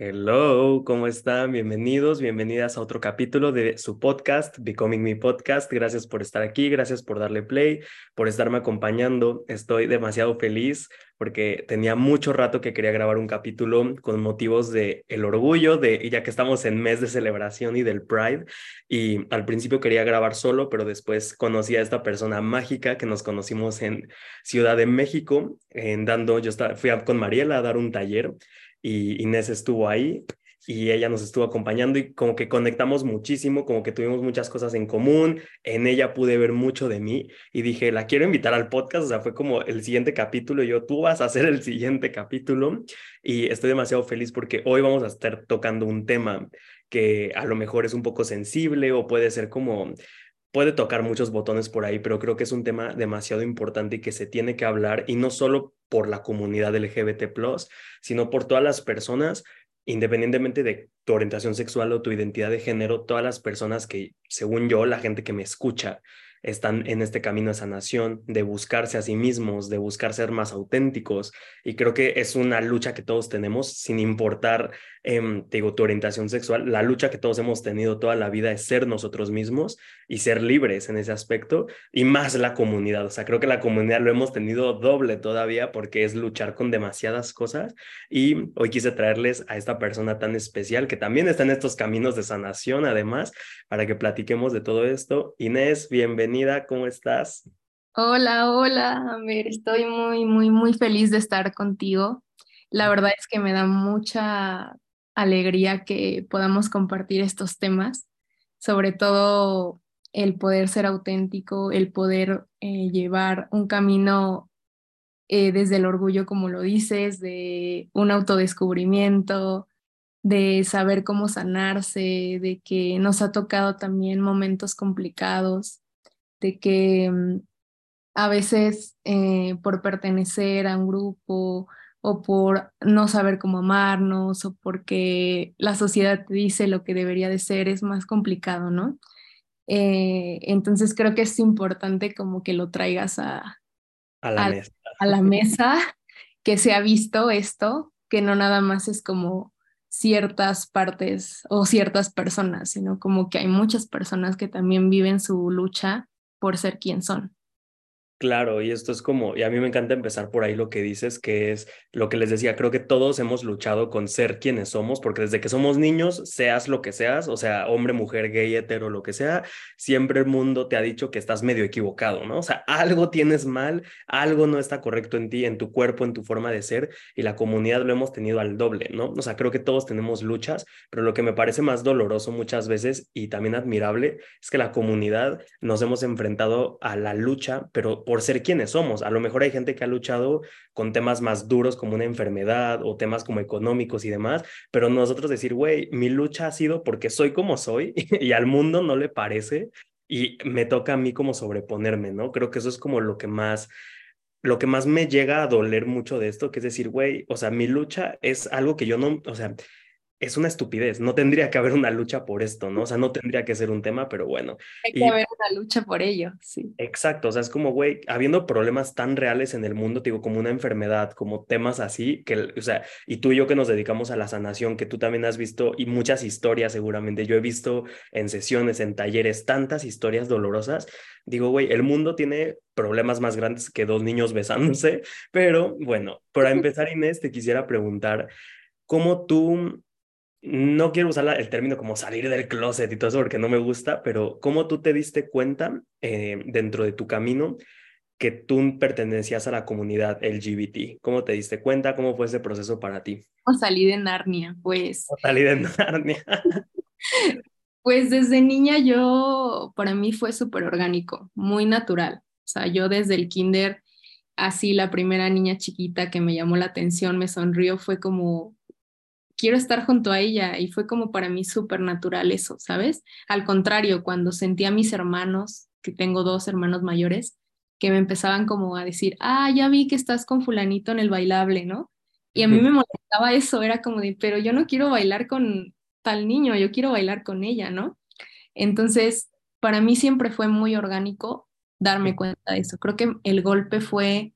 Hello, ¿cómo están? Bienvenidos, bienvenidas a otro capítulo de su podcast, Becoming Me Podcast. Gracias por estar aquí, gracias por darle play, por estarme acompañando. Estoy demasiado feliz porque tenía mucho rato que quería grabar un capítulo con motivos del orgullo, ya que estamos en mes de celebración y del Pride. Y al principio quería grabar solo, pero después conocí a esta persona mágica que nos conocimos en Ciudad de México. En Dando, fui con Mariela a dar un taller. Y Inés estuvo ahí y ella nos estuvo acompañando y como que conectamos muchísimo, como que tuvimos muchas cosas en común. En ella pude ver mucho de mí y dije, la quiero invitar al podcast. O sea, fue como el siguiente capítulo. Y yo, tú vas a hacer el siguiente capítulo. Y estoy demasiado feliz porque hoy vamos a estar tocando un tema que a lo mejor es un poco sensible o puede ser como... Puede tocar muchos botones por ahí, pero creo que es un tema demasiado importante y que se tiene que hablar, y no solo por la comunidad LGBT+, sino por todas las personas, independientemente de tu orientación sexual o tu identidad de género, todas las personas que, según yo, la gente que me escucha, están en este camino de sanación, de buscarse a sí mismos, de buscar ser más auténticos, y creo que es una lucha que todos tenemos, sin importar tu orientación sexual. La lucha que todos hemos tenido toda la vida es ser nosotros mismos y ser libres en ese aspecto, y más la comunidad. O sea, creo que la comunidad lo hemos tenido doble todavía porque es luchar con demasiadas cosas, y hoy quise traerles a esta persona tan especial que también está en estos caminos de sanación, además, para que platiquemos de todo esto. Inés, bienvenida, ¿cómo estás? Hola, a ver, estoy muy, muy, muy feliz de estar contigo. La verdad es que me da mucha alegría que podamos compartir estos temas, sobre todo el poder ser auténtico, el poder llevar un camino desde el orgullo, como lo dices, de un autodescubrimiento, de saber cómo sanarse, de que nos ha tocado también momentos complicados, de que a veces por pertenecer a un grupo o por no saber cómo amarnos o porque la sociedad dice lo que debería de ser, es más complicado, ¿no? Entonces creo que es importante como que lo traigas a la mesa, que se ha visto esto, que no nada más es como ciertas partes o ciertas personas, sino como que hay muchas personas que también viven su lucha por ser quien son. Claro, y esto es como, y a mí me encanta empezar por ahí lo que dices, que es lo que les decía, creo que todos hemos luchado con ser quienes somos, porque desde que somos niños, seas lo que seas, o sea, hombre, mujer, gay, hetero, lo que sea, siempre el mundo te ha dicho que estás medio equivocado, ¿no? O sea, algo tienes mal, algo no está correcto en ti, en tu cuerpo, en tu forma de ser, y la comunidad lo hemos tenido al doble, ¿no? O sea, creo que todos tenemos luchas, pero lo que me parece más doloroso muchas veces, y también admirable, es que la comunidad nos hemos enfrentado a la lucha, pero por ser quienes somos. A lo mejor hay gente que ha luchado con temas más duros como una enfermedad o temas como económicos y demás, pero nosotros decir, güey, mi lucha ha sido porque soy como soy y al mundo no le parece y me toca a mí como sobreponerme, ¿no? Creo que eso es como lo que más me llega a doler mucho de esto, que es decir, güey, o sea, mi lucha es algo que yo no, o sea, es una estupidez, no tendría que haber una lucha por esto, ¿no? O sea, no tendría que ser un tema, pero bueno. Hay que haber una lucha por ello, sí. Exacto, o sea, es como, güey, habiendo problemas tan reales en el mundo, te digo, como una enfermedad, como temas así, que, o sea, y tú y yo que nos dedicamos a la sanación, que tú también has visto, y muchas historias seguramente, yo he visto en sesiones, en talleres, tantas historias dolorosas. Digo, güey, el mundo tiene problemas más grandes que dos niños besándose, pero bueno, para empezar, Inés, te quisiera preguntar, ¿cómo tú... No quiero usar el término como salir del closet y todo eso porque no me gusta, pero ¿cómo tú te diste cuenta dentro de tu camino que tú pertenecías a la comunidad LGBT? ¿Cómo te diste cuenta? ¿Cómo fue ese proceso para ti? O salí de Narnia. Pues desde niña para mí fue súper orgánico, muy natural. O sea, yo desde el kinder, así la primera niña chiquita que me llamó la atención, me sonrió, fue como... quiero estar junto a ella, y fue como para mí súper natural eso, ¿sabes? Al contrario, cuando sentí a mis hermanos, que tengo 2 hermanos mayores, que me empezaban como a decir, ya vi que estás con fulanito en el bailable, ¿no? Y a mí me molestaba eso, era como de, pero yo no quiero bailar con tal niño, yo quiero bailar con ella, ¿no? Entonces, para mí siempre fue muy orgánico darme cuenta de eso. Creo que el golpe fue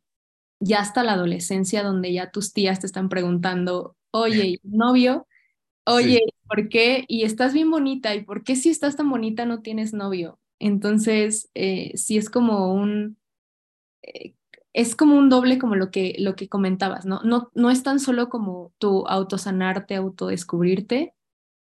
ya hasta la adolescencia, donde ya tus tías te están preguntando, oye, ¿novio? Oye, sí. ¿Por qué? Y estás bien bonita, ¿y por qué si estás tan bonita no tienes novio? Entonces, sí es como un... es como un doble, como lo que comentabas, ¿no? No es tan solo como tu autosanarte, autodescubrirte,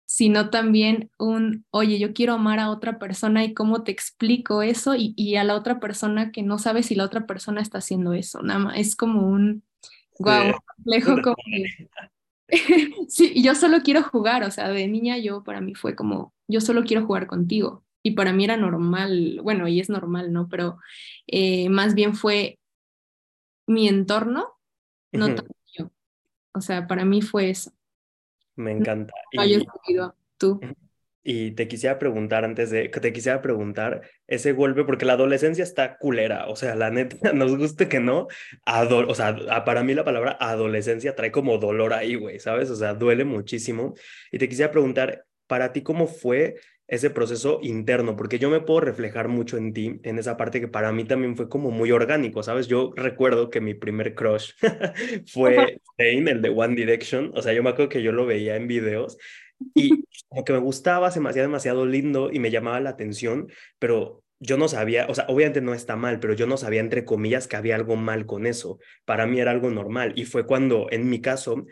sino también un, oye, yo quiero amar a otra persona y cómo te explico eso y a la otra persona que no sabe si la otra persona está haciendo eso, nada más. Es como un, guau, complejo. Como... sí, yo solo quiero jugar, o sea, de niña para mí fue como, yo solo quiero jugar contigo. Y para mí era normal, bueno, y es normal, ¿no? Pero más bien fue mi entorno, no tanto yo. O sea, para mí fue eso. Me encanta. No, yo he sentido, tú. Y te quisiera preguntar ese golpe, porque la adolescencia está culera, o sea, la neta, nos guste que no, para mí la palabra adolescencia trae como dolor ahí, güey, ¿sabes? O sea, duele muchísimo. Y te quisiera preguntar, para ti, ¿cómo fue ese proceso interno? Porque yo me puedo reflejar mucho en ti, en esa parte que para mí también fue como muy orgánico, ¿sabes? Yo recuerdo que mi primer crush fue Zayn, el de One Direction. O sea, yo me acuerdo que yo lo veía en videos y como que me gustaba, se me hacía demasiado lindo y me llamaba la atención, pero yo no sabía, o sea, obviamente no está mal, pero yo no sabía, entre comillas, que había algo mal con eso. Para mí era algo normal. Y fue cuando, en mi caso,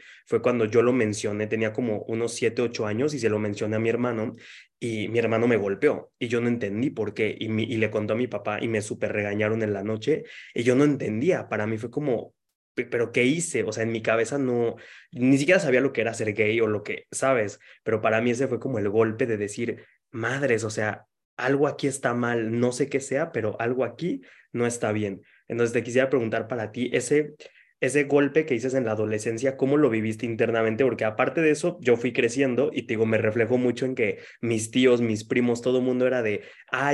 yo lo mencioné, tenía como unos 7, 8 años y se lo mencioné a mi hermano. Y mi hermano me golpeó y yo no entendí por qué y le contó a mi papá y me súper regañaron en la noche y yo no entendía. Para mí fue como, ¿pero qué hice? O sea, en mi cabeza no, ni siquiera sabía lo que era ser gay o lo que, ¿sabes? Pero para mí ese fue como el golpe de decir, madres, o sea, algo aquí está mal, no sé qué sea, pero algo aquí no está bien. Entonces te quisiera preguntar para ti, ese golpe que dices en la adolescencia, ¿cómo lo viviste internamente? Porque aparte de eso, yo fui creciendo y te digo, me reflejo mucho en que mis tíos, mis primos, todo el mundo era de,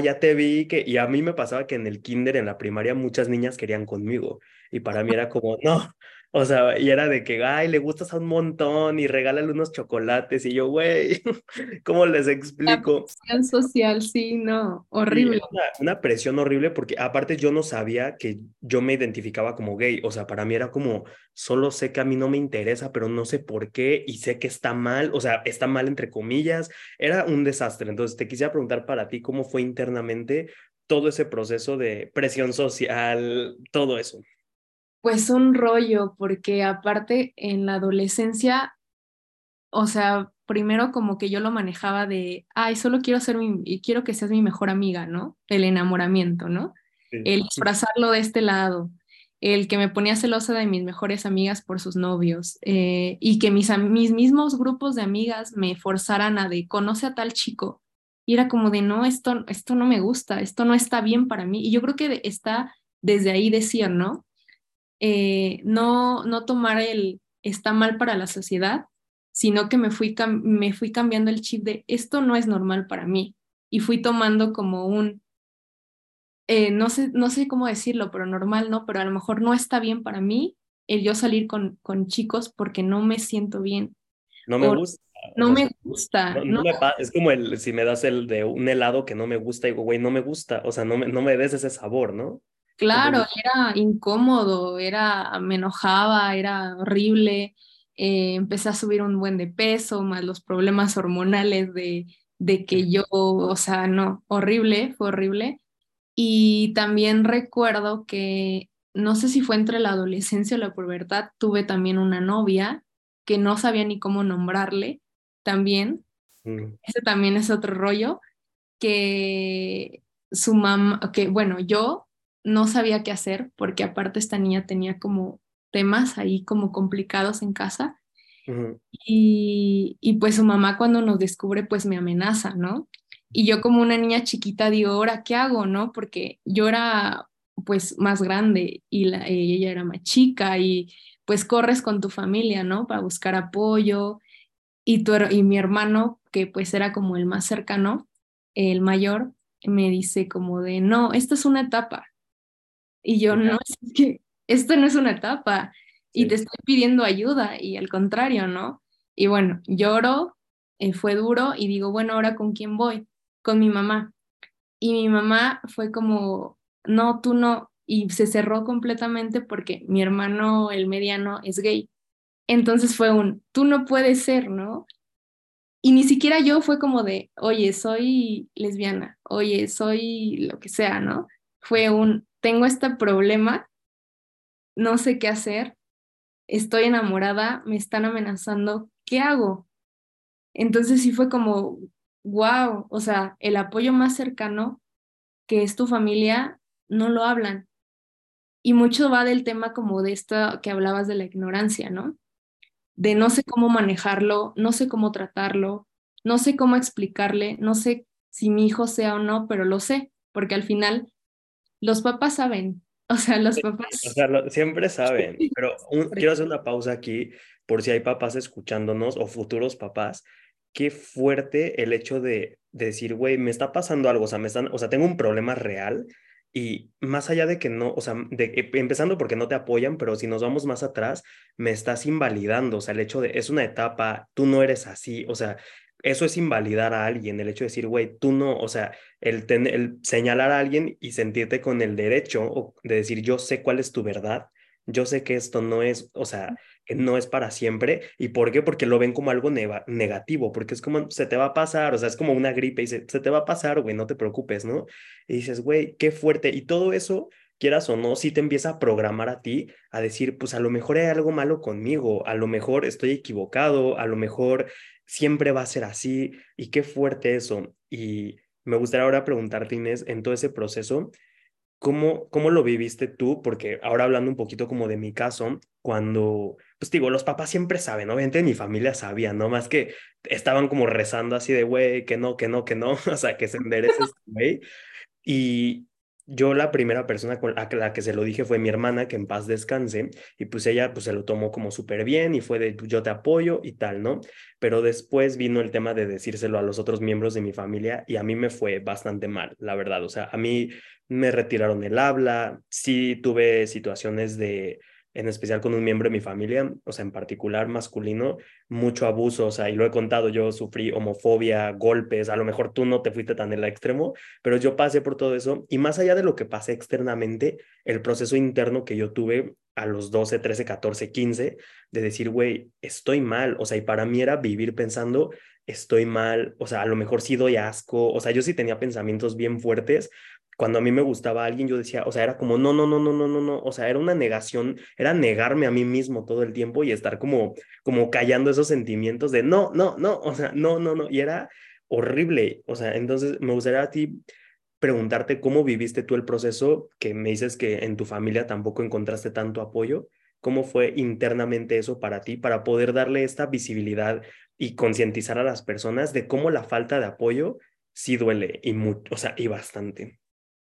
ya te vi, que... Y a mí me pasaba que en el kinder, en la primaria, muchas niñas querían conmigo. Y para mí era como, no, o sea, y era de que, le gustas a un montón y regálale unos chocolates. Y yo, güey, ¿cómo les explico? La presión social, sí, no, horrible. Una presión horrible porque aparte yo no sabía que yo me identificaba como gay. O sea, para mí era como, solo sé que a mí no me interesa, pero no sé por qué y sé que está mal. O sea, está mal entre comillas. Era un desastre. Entonces te quisiera preguntar para ti cómo fue internamente todo ese proceso de presión social, todo eso. Pues un rollo, porque aparte en la adolescencia, o sea, primero como que yo lo manejaba de, solo quiero ser quiero que seas mi mejor amiga, ¿no? El enamoramiento, ¿no? Sí. El disfrazarlo de este lado, el que me ponía celosa de mis mejores amigas por sus novios, y que mis mismos grupos de amigas me forzaran conoce a tal chico, y era como de, no, esto no me gusta, esto no está bien para mí, y yo creo que está desde ahí decir, ¿no? No tomar el está mal para la sociedad, sino que me fui cambiando el chip de esto no es normal para mí y fui tomando como un no sé cómo decirlo, pero normal no, pero a lo mejor no está bien para mí el yo salir con chicos porque no me siento bien. No me gusta. Es como si me das el de un helado que no me gusta, digo, güey, no me gusta, o sea, no me des ese sabor, ¿no? Claro, era incómodo, me enojaba, era horrible, empecé a subir un buen de peso, más los problemas hormonales de que yo, o sea, no, horrible, fue horrible. Y también recuerdo que, no sé si fue entre la adolescencia o la pubertad, tuve también una novia que no sabía ni cómo nombrarle, también, ese también es otro rollo, que su mamá, que bueno, yo no sabía qué hacer porque aparte esta niña tenía como temas ahí como complicados en casa y pues su mamá cuando nos descubre pues me amenaza, ¿no? Y yo como una niña chiquita digo, ¿ahora qué hago, no? Porque yo era pues más grande y ella era más chica y pues corres con tu familia, ¿no? Para buscar apoyo y mi hermano que pues era como el más cercano, el mayor, me dice como de, no, esta es una etapa. Y yo, no, es que esto no es una etapa y te estoy pidiendo ayuda y al contrario, ¿no? Y bueno, lloro, fue duro y digo, bueno, ¿ahora con quién voy? Con mi mamá. Y mi mamá fue como, no, tú no. Y se cerró completamente porque mi hermano, el mediano, es gay. Entonces fue tú no puedes ser, ¿no? Y ni siquiera yo fue como de, oye, soy lesbiana, oye, soy lo que sea, ¿no? Fue un, tengo este problema, no sé qué hacer, estoy enamorada, me están amenazando, ¿qué hago? Entonces sí fue como, wow, o sea, el apoyo más cercano, que es tu familia, no lo hablan. Y mucho va del tema como de esto que hablabas de la ignorancia, ¿no? De no sé cómo manejarlo, no sé cómo tratarlo, no sé cómo explicarle, no sé si mi hijo sea o no, pero lo sé, porque al final los papás saben, o sea, los papás... O sea, siempre saben, pero quiero hacer una pausa aquí por si hay papás escuchándonos o futuros papás. Qué fuerte el hecho de decir, güey, me está pasando algo, o sea, tengo un problema real. Y más allá de que no, o sea, empezando porque no te apoyan, pero si nos vamos más atrás, me estás invalidando, o sea, el hecho de, es una etapa, tú no eres así, o sea, eso es invalidar a alguien, el hecho de decir, güey, tú no, o sea, el señalar a alguien y sentirte con el derecho de decir, yo sé cuál es tu verdad, yo sé que esto no es, o sea, que no es para siempre. ¿Y por qué? Porque lo ven como algo negativo, porque es como, se te va a pasar, o sea, es como una gripe, y se te va a pasar, güey, no te preocupes, ¿no? Y dices, güey, qué fuerte, y todo eso, quieras o no, sí te empieza a programar a ti, a decir, pues a lo mejor hay algo malo conmigo, a lo mejor estoy equivocado, a lo mejor siempre va a ser así, y qué fuerte eso. Y me gustaría ahora preguntarte, Inés, en todo ese proceso, ¿Cómo lo viviste tú? Porque ahora hablando un poquito como de mi caso, cuando, pues digo, los papás siempre saben, obviamente mi familia sabía, ¿no? Más que estaban como rezando así de, güey, que no, o sea, que se enderece este güey. Y yo la primera persona a la que se lo dije fue mi hermana, que en paz descanse, y pues ella pues se lo tomó como súper bien y fue de, yo te apoyo y tal, ¿no? Pero después vino el tema de decírselo a los otros miembros de mi familia y a mí me fue bastante mal, la verdad. O sea, a mí me retiraron el habla, sí tuve situaciones de, en especial con un miembro de mi familia, o sea, en particular masculino, mucho abuso, o sea, y lo he contado, yo sufrí homofobia, golpes, a lo mejor tú no te fuiste tan al extremo, pero yo pasé por todo eso, y más allá de lo que pasé externamente, el proceso interno que yo tuve a los 12, 13, 14, 15, de decir, güey, estoy mal, o sea, y para mí era vivir pensando, estoy mal, o sea, a lo mejor sí doy asco, o sea, yo sí tenía pensamientos bien fuertes. Cuando a mí me gustaba alguien, yo decía, o sea, era como, no, o sea, era una negación, era negarme a mí mismo todo el tiempo y estar como callando esos sentimientos de no, o sea, no, y era horrible. O sea, entonces me gustaría a ti preguntarte cómo viviste tú el proceso, que me dices que en tu familia tampoco encontraste tanto apoyo. ¿Cómo fue internamente eso para ti, para poder darle esta visibilidad y concientizar a las personas de cómo la falta de apoyo sí duele y mucho, o sea, y bastante?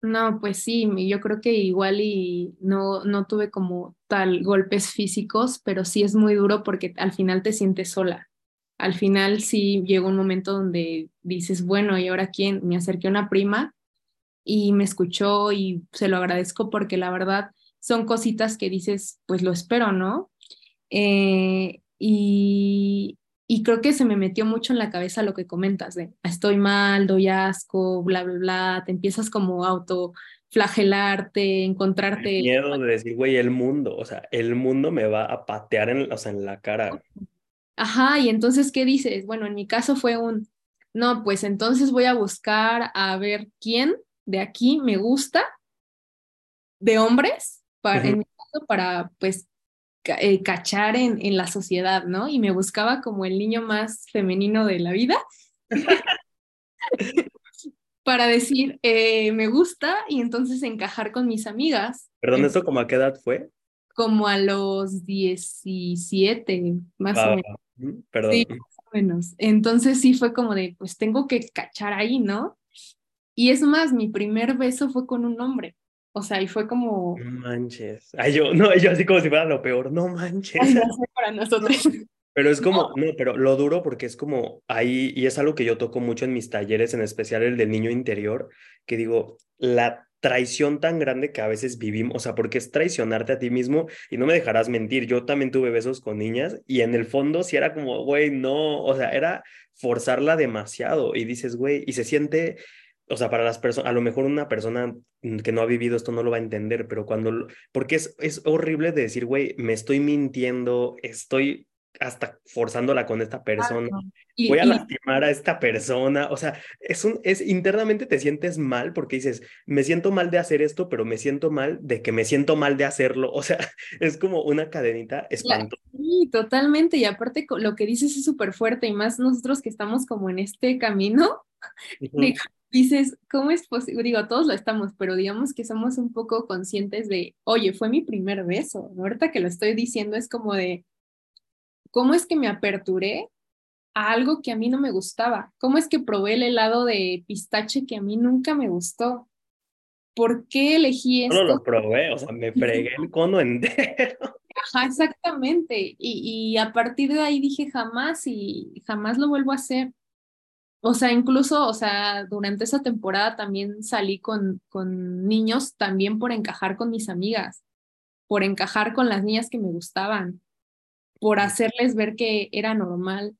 No, pues sí, yo creo que igual y no tuve como tal golpes físicos, pero sí es muy duro porque al final te sientes sola. Al final sí llegó un momento donde dices, bueno, ¿y ahora quién? Me acerqué a una prima y me escuchó y se lo agradezco porque la verdad son cositas que dices, pues lo espero, ¿no? Y creo que se me metió mucho en la cabeza lo que comentas de estoy mal, doy asco, bla, bla, bla. Te empiezas como a autoflagelarte, encontrarte... El miedo de decir, güey, el mundo. O sea, el mundo me va a patear en la cara. Ajá, y entonces, ¿qué dices? Bueno, en mi caso fue no, pues entonces voy a buscar a ver quién de aquí me gusta, de hombres, en mi caso, para, pues, cachar en la sociedad, ¿no? Y me buscaba como el niño más femenino de la vida para decir, me gusta, y entonces encajar con mis amigas. Perdón, ¿esto como a qué edad fue? Como a los 17, más o menos. Perdón. Sí, más o menos. Entonces sí fue como de, pues tengo que cachar ahí, ¿no? Y es más, mi primer beso fue con un hombre. O sea, y fue como... No manches. Ay, yo así como si fuera lo peor. No manches. Ay, no sé, para nosotros. Pero es como... No, pero lo duro porque es como ahí... Y es algo que yo toco mucho en mis talleres, en especial el del niño interior, que digo, la traición tan grande que a veces vivimos. O sea, porque es traicionarte a ti mismo y no me dejarás mentir. Yo también tuve besos con niñas y en el fondo sí era como, güey, no. O sea, era forzarla demasiado. Y dices, güey, y se siente... O sea, para las personas, a lo mejor una persona que no ha vivido esto no lo va a entender, pero porque es horrible de decir, güey, me estoy mintiendo, estoy hasta forzándola con esta persona, voy a lastimar a esta persona, o sea, internamente te sientes mal porque dices, me siento mal de hacer esto, pero me siento mal de que me siento mal de hacerlo, o sea, es como una cadenita espantosa. Sí, totalmente, y aparte lo que dices es súper fuerte, y más nosotros que estamos como en este camino, uh-huh. Dices, ¿cómo es posible? Digo, todos lo estamos, pero digamos que somos un poco conscientes de, oye, fue mi primer beso, ahorita que lo estoy diciendo es como de, ¿cómo es que me aperturé a algo que a mí no me gustaba? ¿Cómo es que probé el helado de pistache que a mí nunca me gustó? ¿Por qué elegí esto? No lo probé, o sea, me fregué el cono entero. Ajá, exactamente. Y a partir de ahí dije jamás y jamás lo vuelvo a hacer. O sea, incluso, o sea, durante esa temporada también salí con niños también por encajar con mis amigas, por encajar con las niñas que me gustaban, por hacerles ver que era normal,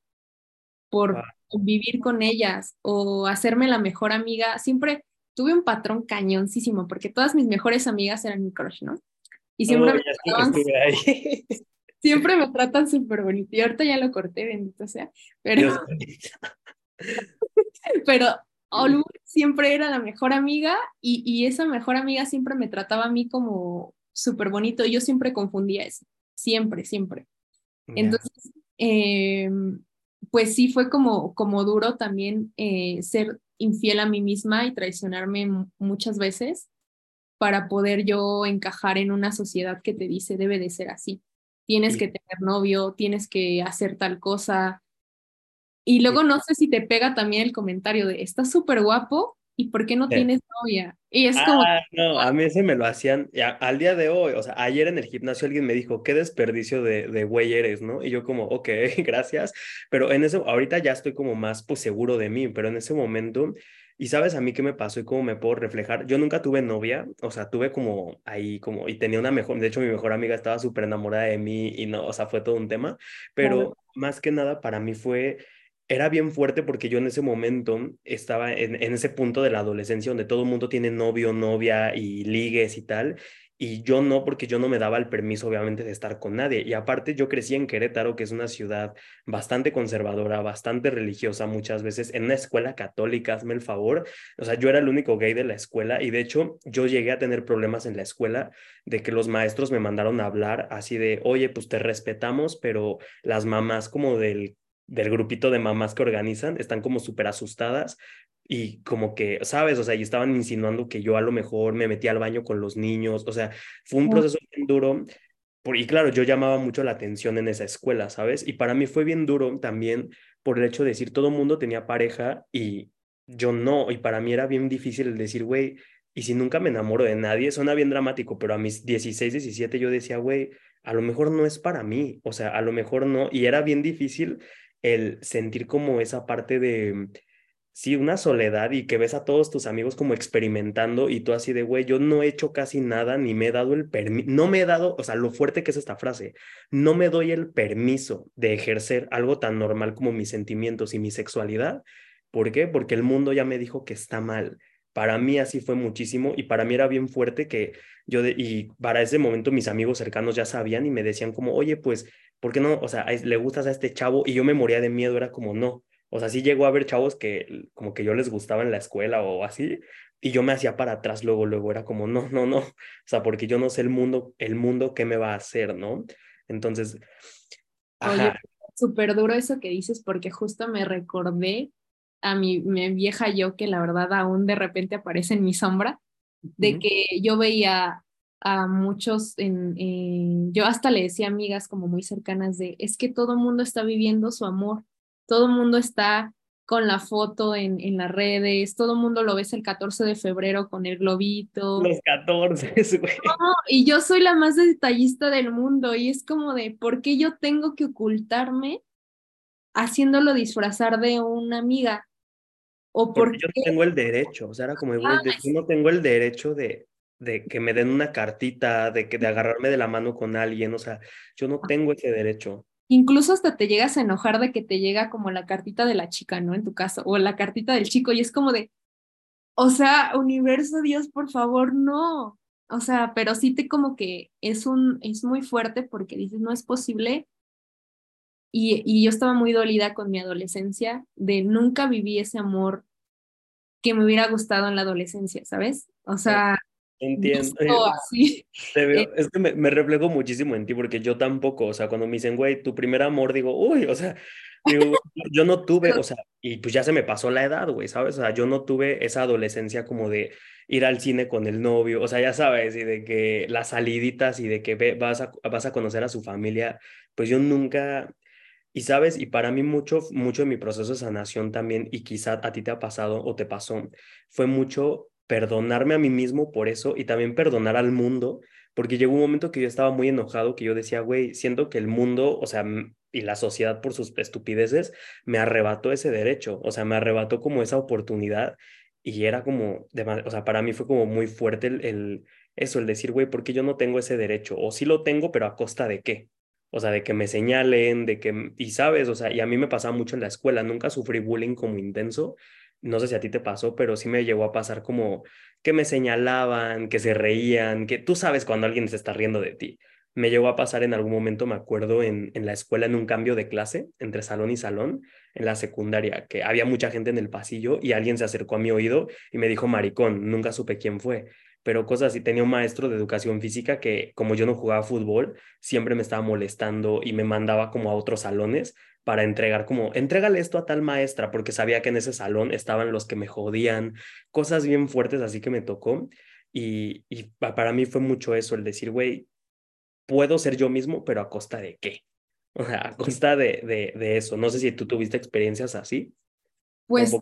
por vivir con ellas o hacerme la mejor amiga. Siempre tuve un patrón cañoncísimo porque todas mis mejores amigas eran mi crush, ¿no? Y siempre siempre me tratan súper bonito. Y ahorita ya lo corté, bendito sea. Pero Olu siempre era la mejor amiga y esa mejor amiga siempre me trataba a mí como súper bonito. Yo siempre confundía eso. Siempre, siempre. Entonces, pues sí fue como duro también ser infiel a mí misma y traicionarme muchas veces para poder yo encajar en una sociedad que te dice debe de ser así. Tienes que tener novio, tienes que hacer tal cosa. Y luego no sé si te pega también el comentario de estás súper guapo y ¿por qué no tienes novia? Y es como... No, a mí ese me lo hacían al día de hoy, o sea, ayer en el gimnasio alguien me dijo, qué desperdicio de güey eres, ¿no? Y yo como, ok, gracias, pero ahorita ya estoy como más pues seguro de mí, pero en ese momento, y sabes a mí qué me pasó y cómo me puedo reflejar, yo nunca tuve novia, o sea, tuve como ahí como, y tenía de hecho mi mejor amiga estaba súper enamorada de mí y no, o sea, fue todo un tema, pero más que nada para mí era bien fuerte porque yo en ese momento estaba en ese punto de la adolescencia donde todo el mundo tiene novio, novia y ligues y tal, y yo no, porque yo no me daba el permiso obviamente de estar con nadie, y aparte yo crecí en Querétaro, que es una ciudad bastante conservadora, bastante religiosa muchas veces, en una escuela católica, hazme el favor, o sea, yo era el único gay de la escuela, y de hecho yo llegué a tener problemas en la escuela de que los maestros me mandaron a hablar así de, oye, pues te respetamos, pero las mamás como del grupito de mamás que organizan, están como súper asustadas y como que, ¿sabes? O sea, y estaban insinuando que yo a lo mejor me metía al baño con los niños, o sea, fue un proceso bien duro, y claro, yo llamaba mucho la atención en esa escuela, ¿sabes? Y para mí fue bien duro también por el hecho de decir, todo mundo tenía pareja y yo no, y para mí era bien difícil el decir, güey, y si nunca me enamoro de nadie, suena bien dramático, pero a mis 16, 17 yo decía, güey, a lo mejor no es para mí, o sea, a lo mejor no, y era bien difícil el sentir como esa parte de, sí, una soledad y que ves a todos tus amigos como experimentando y tú así de, güey, yo no he hecho casi nada ni me he dado el permiso, no me he dado, o sea, lo fuerte que es esta frase, no me doy el permiso de ejercer algo tan normal como mis sentimientos y mi sexualidad. ¿Por qué? Porque el mundo ya me dijo que está mal. Para mí así fue muchísimo y para mí era bien fuerte que y para ese momento mis amigos cercanos ya sabían y me decían como, oye, pues, ¿por qué no? O sea, le gustas a este chavo y yo me moría de miedo, era como no. O sea, sí llegó a haber chavos que como que yo les gustaba en la escuela o así y yo me hacía para atrás luego, era como no. O sea, porque yo no sé el mundo qué me va a hacer, ¿no? Entonces, oye, súper duro eso que dices porque justo me recordé a mi vieja yo, que la verdad aún de repente aparece en mi sombra, de que yo veía a muchos, yo hasta le decía a amigas como muy cercanas de, es que todo mundo está viviendo su amor, todo mundo está con la foto en las redes, todo mundo lo ves el 14 de febrero con el globito. Los 14, güey. No, y yo soy la más detallista del mundo, y es como de, ¿por qué yo tengo que ocultarme haciéndolo disfrazar de una amiga? O porque yo no tengo el derecho, o sea, era como, güey, yo no tengo el derecho de que me den una cartita, de agarrarme de la mano con alguien, o sea, yo no tengo ese derecho. Incluso hasta te llegas a enojar de que te llega como la cartita de la chica, ¿no? En tu caso, o la cartita del chico, y es como de, o sea, universo, Dios, por favor, no. O sea, pero sí te como que es muy fuerte porque dices, no es posible Y yo estaba muy dolida con mi adolescencia, de nunca viví ese amor que me hubiera gustado en la adolescencia, ¿sabes? O sea... Entiendo. Así. Te veo. Es que me reflejo muchísimo en ti, porque yo tampoco, o sea, cuando me dicen, güey, tu primer amor, digo, uy, o sea, digo, yo no tuve, o sea, y pues ya se me pasó la edad, güey, ¿sabes? O sea, yo no tuve esa adolescencia como de ir al cine con el novio, o sea, ya sabes, y de que las saliditas y de que vas a conocer a su familia, pues yo nunca... Y sabes, y para mí mucho de mi proceso de sanación también, y quizá a ti te ha pasado o te pasó, fue mucho perdonarme a mí mismo por eso, y también perdonar al mundo, porque llegó un momento que yo estaba muy enojado, que yo decía, güey, siento que el mundo, o sea, y la sociedad por sus estupideces, me arrebató ese derecho, o sea, me arrebató como esa oportunidad, y era como, o sea, para mí fue como muy fuerte el decir, güey, ¿por qué yo no tengo ese derecho? O sí lo tengo, pero ¿a costa de qué? O sea, de que me señalen, de que... Y sabes, o sea, y a mí me pasaba mucho en la escuela, nunca sufrí bullying como intenso, no sé si a ti te pasó, pero sí me llegó a pasar como que me señalaban, que se reían, que tú sabes cuando alguien se está riendo de ti. Me llegó a pasar en algún momento, me acuerdo, en la escuela, en un cambio de clase, entre salón y salón, en la secundaria, que había mucha gente en el pasillo y alguien se acercó a mi oído y me dijo maricón, nunca supe quién fue. Pero cosas así, tenía un maestro de educación física que, como yo no jugaba fútbol, siempre me estaba molestando y me mandaba como a otros salones para entregar como, entrégale esto a tal maestra, porque sabía que en ese salón estaban los que me jodían, cosas bien fuertes, así que me tocó. Y para mí fue mucho eso, el decir, güey, puedo ser yo mismo, pero ¿a costa de qué? O sea, a costa de eso. No sé si tú tuviste experiencias así. Pues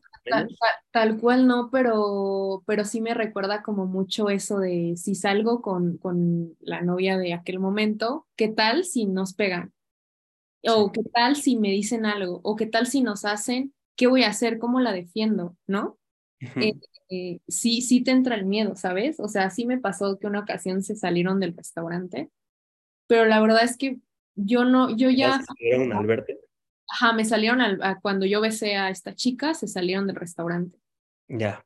tal cual no, pero sí me recuerda como mucho eso de si salgo con la novia de aquel momento, ¿qué tal si nos pegan? O ¿qué tal si me dicen algo? O ¿qué tal si nos hacen? ¿Qué voy a hacer? ¿Cómo la defiendo? ¿No? Uh-huh. Sí te entra el miedo, ¿sabes? O sea, sí me pasó que una ocasión se salieron del restaurante, pero la verdad es que yo ya... ¿Salieron al verte? Ajá, me salieron cuando yo besé a esta chica, se salieron del restaurante. Ya. Yeah.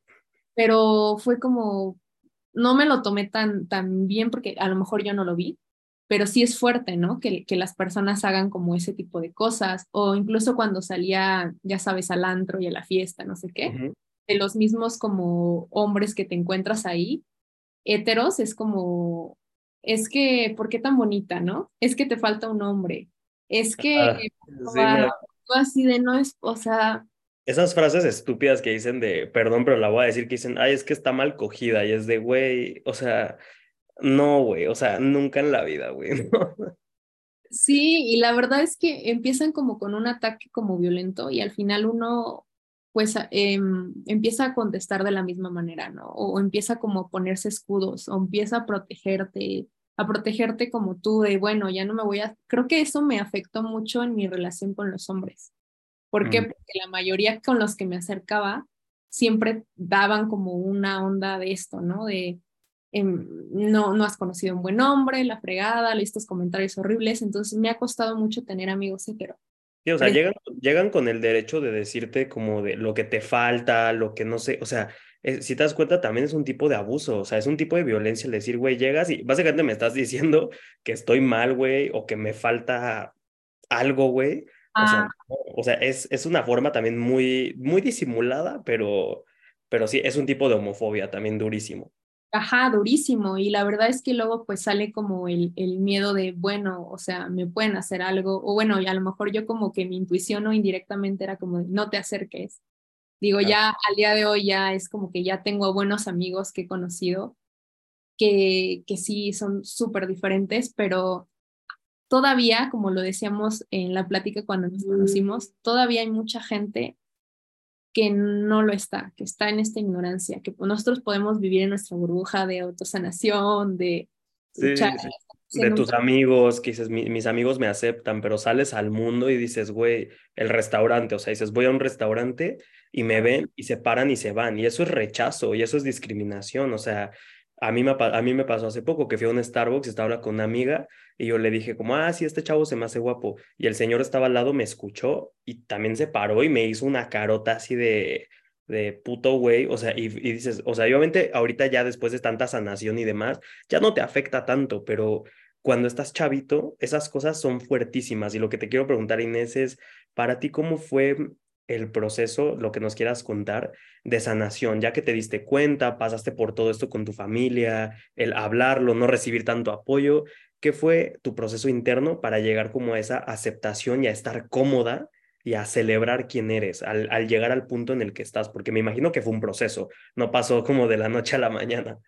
Pero fue como, no me lo tomé tan bien porque a lo mejor yo no lo vi, pero sí es fuerte, ¿no? Que las personas hagan como ese tipo de cosas, o incluso cuando salía, ya sabes, al antro y a la fiesta, no sé qué, uh-huh. De los mismos como hombres que te encuentras ahí, héteros, es como, es que, ¿por qué tan bonita, no? Es que te falta un hombre. Es que tú así de no es, o sea... Esas frases estúpidas que dicen de, perdón, pero la voy a decir, que dicen, ay, es que está mal cogida, y es de, güey, o sea, no, güey, o sea, nunca en la vida, güey. ¿No? Sí, y la verdad es que empiezan como con un ataque como violento, y al final uno, pues, empieza a contestar de la misma manera, ¿no? O empieza como a ponerse escudos, o empieza a protegerte como tú, de bueno, ya no me voy a... Creo que eso me afectó mucho en mi relación con los hombres. ¿Por qué? Porque la mayoría con los que me acercaba siempre daban como una onda de esto, ¿no? De no has conocido un buen hombre, la fregada, estos comentarios horribles. Entonces me ha costado mucho tener amigos hetero. Sí, o sea, llegan con el derecho de decirte como de lo que te falta, lo que no sé, o sea... Si te das cuenta, también es un tipo de abuso, o sea, es un tipo de violencia el decir, güey, llegas y básicamente me estás diciendo que estoy mal, güey, o que me falta algo, güey. Ah. O sea, es una forma también muy, muy disimulada, pero sí, es un tipo de homofobia también durísimo. Ajá, durísimo, y la verdad es que luego pues sale como el miedo de, bueno, o sea, me pueden hacer algo, o bueno, y a lo mejor yo como que mi intuición o indirectamente era como, no te acerques. Digo, ya al día de hoy ya es como que ya tengo buenos amigos que he conocido, que sí son súper diferentes, pero todavía, como lo decíamos en la plática cuando nos conocimos, todavía hay mucha gente que no lo está, que está en esta ignorancia, que nosotros podemos vivir en nuestra burbuja de autosanación, de... Sí, de tus amigos, que dices, mis amigos me aceptan, pero sales al mundo y dices, güey, el restaurante, o sea, dices, voy a un restaurante y me ven y se paran y se van, y eso es rechazo, y eso es discriminación, o sea, a mí me pasó hace poco que fui a un Starbucks, estaba con una amiga, y yo le dije como, ah, sí, este chavo se me hace guapo, y el señor estaba al lado, me escuchó, y también se paró y me hizo una carota así de puto güey, o sea, y dices, o sea, obviamente ahorita ya después de tanta sanación y demás, ya no te afecta tanto, pero cuando estás chavito, esas cosas son fuertísimas. Y lo que te quiero preguntar, Inés, es para ti, ¿cómo fue el proceso, lo que nos quieras contar, de sanación? Ya que te diste cuenta, pasaste por todo esto con tu familia, el hablarlo, no recibir tanto apoyo, ¿qué fue tu proceso interno para llegar como a esa aceptación y a estar cómoda y a celebrar quién eres al llegar al punto en el que estás? Porque me imagino que fue un proceso, no pasó como de la noche a la mañana.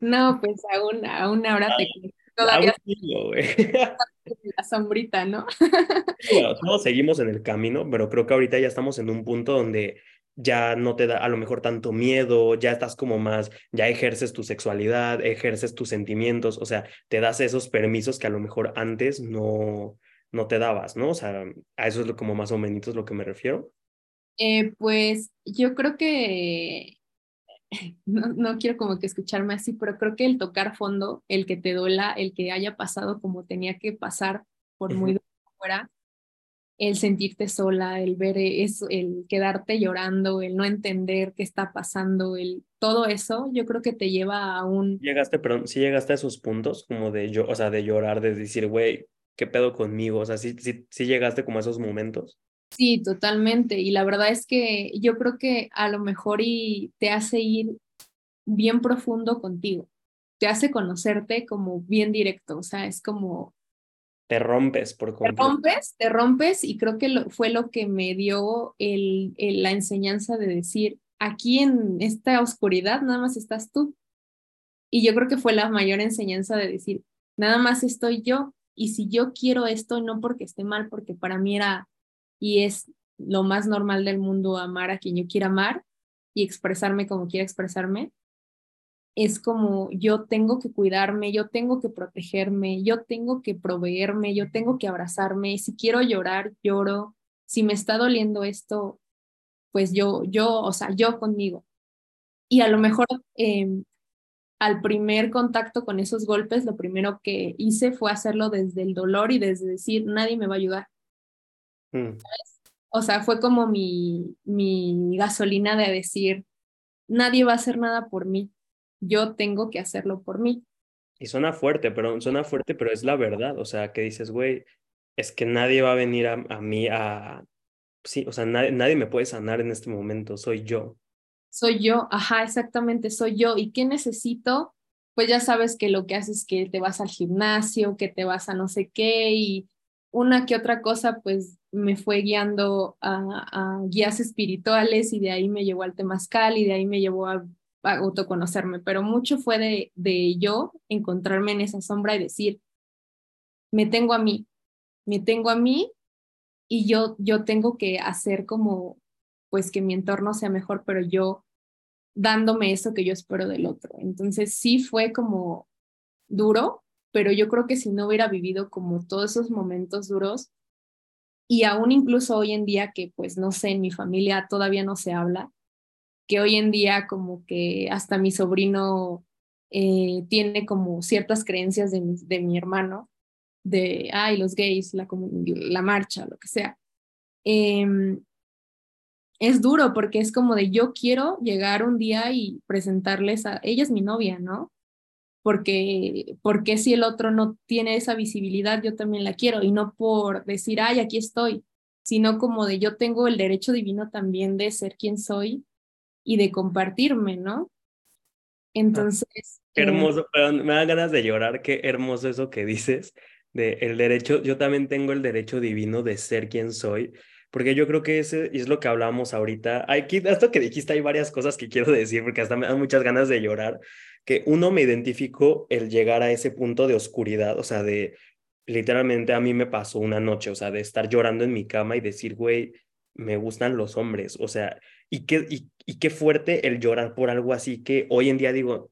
No, pues aún ahora te todavía la sombrita, ¿no? Bueno, todos seguimos en el camino, pero creo que ahorita ya estamos en un punto donde ya no te da a lo mejor tanto miedo, ya estás como más, ya ejerces tu sexualidad, ejerces tus sentimientos, o sea, te das esos permisos que a lo mejor antes no te dabas, ¿no? O sea, a eso es lo, como más o menos es lo que me refiero. Pues yo creo que, no quiero como que escucharme así, pero creo que el tocar fondo, el que te duela, el que haya pasado como tenía que pasar, por muy duro que fuera, el sentirte sola, el ver eso, el quedarte llorando, el no entender qué está pasando, todo eso, yo creo que te lleva a un... ¿Sí llegaste a esos puntos como de llorar, de decir, güey, ¿qué pedo conmigo? O sea, ¿sí llegaste como a esos momentos? Sí, totalmente. Y la verdad es que yo creo que a lo mejor y te hace ir bien profundo contigo. Te hace conocerte como bien directo. O sea, es como... Te rompes por completo. Te rompes y creo que fue lo que me dio la enseñanza de decir, aquí en esta oscuridad nada más estás tú. Y yo creo que fue la mayor enseñanza de decir, nada más estoy yo. Y si yo quiero esto, no porque esté mal, porque para mí era... Y es lo más normal del mundo amar a quien yo quiera amar y expresarme como quiera expresarme. Es como yo tengo que cuidarme, yo tengo que protegerme, yo tengo que proveerme, yo tengo que abrazarme. Si quiero llorar, lloro. Si me está doliendo esto, pues yo conmigo. Y a lo mejor al primer contacto con esos golpes, lo primero que hice fue hacerlo desde el dolor y desde decir, nadie me va a ayudar. ¿Sabes? O sea, fue como mi gasolina de decir, nadie va a hacer nada por mí, yo tengo que hacerlo por mí. Y suena fuerte, pero es la verdad. O sea, que dices, güey, es que nadie va a venir a mí a... Sí, o sea, nadie me puede sanar en este momento, soy yo. Soy yo, ajá, exactamente, soy yo. ¿Y qué necesito? Pues ya sabes que lo que haces es que te vas al gimnasio, que te vas a no sé qué y... Una que otra cosa, pues, me fue guiando a guías espirituales y de ahí me llevó al temazcal y de ahí me llevó a autoconocerme. Pero mucho fue de yo encontrarme en esa sombra y decir, me tengo a mí y yo tengo que hacer como, pues, que mi entorno sea mejor, pero yo dándome eso que yo espero del otro. Entonces sí fue como duro, pero yo creo que si no hubiera vivido como todos esos momentos duros, y aún incluso hoy en día que, pues, no sé, en mi familia todavía no se habla, que hoy en día como que hasta mi sobrino tiene como ciertas creencias de mi hermano, de, ay, los gays, la marcha, lo que sea. Es duro porque es como de, yo quiero llegar un día y presentarles ella es mi novia, ¿no? Porque si el otro no tiene esa visibilidad, yo también la quiero, y no por decir, ay, aquí estoy, sino como de yo tengo el derecho divino también de ser quien soy y de compartirme, ¿no? Entonces... Qué hermoso, perdón, me dan ganas de llorar, qué hermoso eso que dices, de el derecho, yo también tengo el derecho divino de ser quien soy, porque yo creo que ese es lo que hablamos ahorita. Aquí, hasta que dijiste, hay varias cosas que quiero decir, porque hasta me dan muchas ganas de llorar, que uno me identificó el llegar a ese punto de oscuridad, o sea, de literalmente a mí me pasó una noche, o sea, de estar llorando en mi cama y decir, güey, me gustan los hombres, o sea, y qué fuerte el llorar por algo así, que hoy en día digo,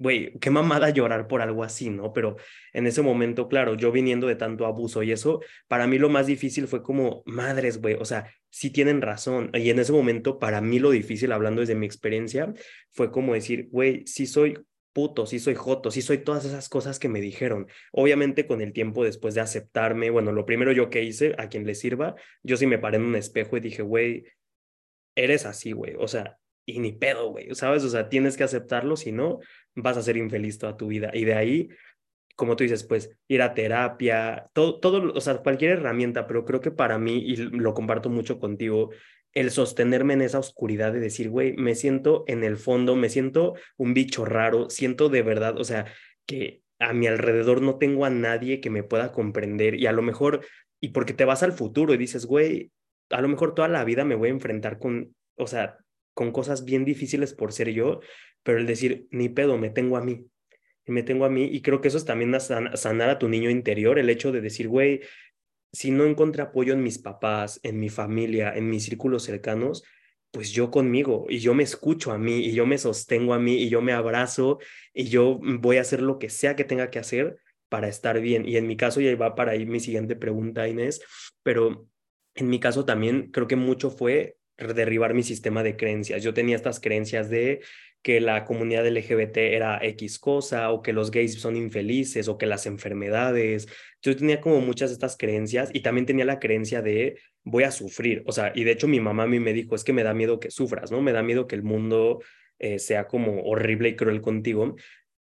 güey, qué mamada llorar por algo así, ¿no? Pero en ese momento, claro, yo viniendo de tanto abuso y eso, para mí lo más difícil fue como, madres, güey, o sea, sí tienen razón. Y en ese momento, para mí lo difícil, hablando desde mi experiencia, fue como decir, güey, sí soy puto, sí soy joto, sí soy todas esas cosas que me dijeron. Obviamente con el tiempo después de aceptarme, bueno, lo primero yo que hice, a quien le sirva, yo sí me paré en un espejo y dije, güey, eres así, güey, o sea, y ni pedo, güey, ¿sabes? O sea, tienes que aceptarlo, si no, vas a ser infeliz toda tu vida. Y de ahí como tú dices, pues ir a terapia, todo, o sea, cualquier herramienta, pero creo que para mí, y lo comparto mucho contigo, el sostenerme en esa oscuridad de decir, güey, me siento en el fondo, me siento un bicho raro, siento de verdad, o sea, que a mi alrededor no tengo a nadie que me pueda comprender, y a lo mejor, y porque te vas al futuro y dices, güey, a lo mejor toda la vida me voy a enfrentar con, o sea, con cosas bien difíciles por ser yo, pero el decir, ni pedo, me tengo a mí, y creo que eso es también sanar a tu niño interior, el hecho de decir, güey, si no encontré apoyo en mis papás, en mi familia, en mis círculos cercanos, pues yo conmigo, y yo me escucho a mí, y yo me sostengo a mí, y yo me abrazo, y yo voy a hacer lo que sea que tenga que hacer para estar bien. Y en mi caso, ya va para ahí mi siguiente pregunta, Inés, pero en mi caso también creo que mucho fue derribar mi sistema de creencias. Yo tenía estas creencias de que la comunidad LGBT era X cosa, o que los gays son infelices, o que las enfermedades. Yo tenía como muchas de estas creencias, y también tenía la creencia de voy a sufrir, o sea, y de hecho mi mamá a mí me dijo, es que me da miedo que sufras, ¿no? Me da miedo que el mundo sea como horrible y cruel contigo.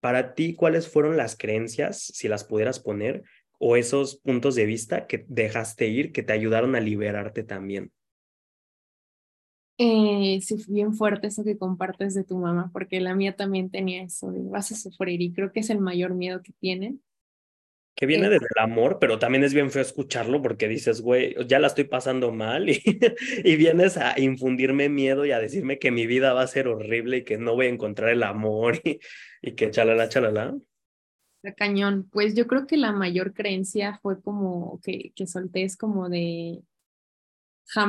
Para ti, ¿cuáles fueron las creencias, si las pudieras poner, o esos puntos de vista que dejaste ir, que te ayudaron a liberarte también? Sí, bien fuerte eso que compartes de tu mamá, porque la mía también tenía eso, de vas a sufrir, y creo que es el mayor miedo que tienen. Que viene desde el amor, pero también es bien feo escucharlo, porque dices, güey, ya la estoy pasando mal, y vienes a infundirme miedo y a decirme que mi vida va a ser horrible y que no voy a encontrar el amor, y que chalala, chalala. La cañón, pues yo creo que la mayor creencia fue como que solté, es como de...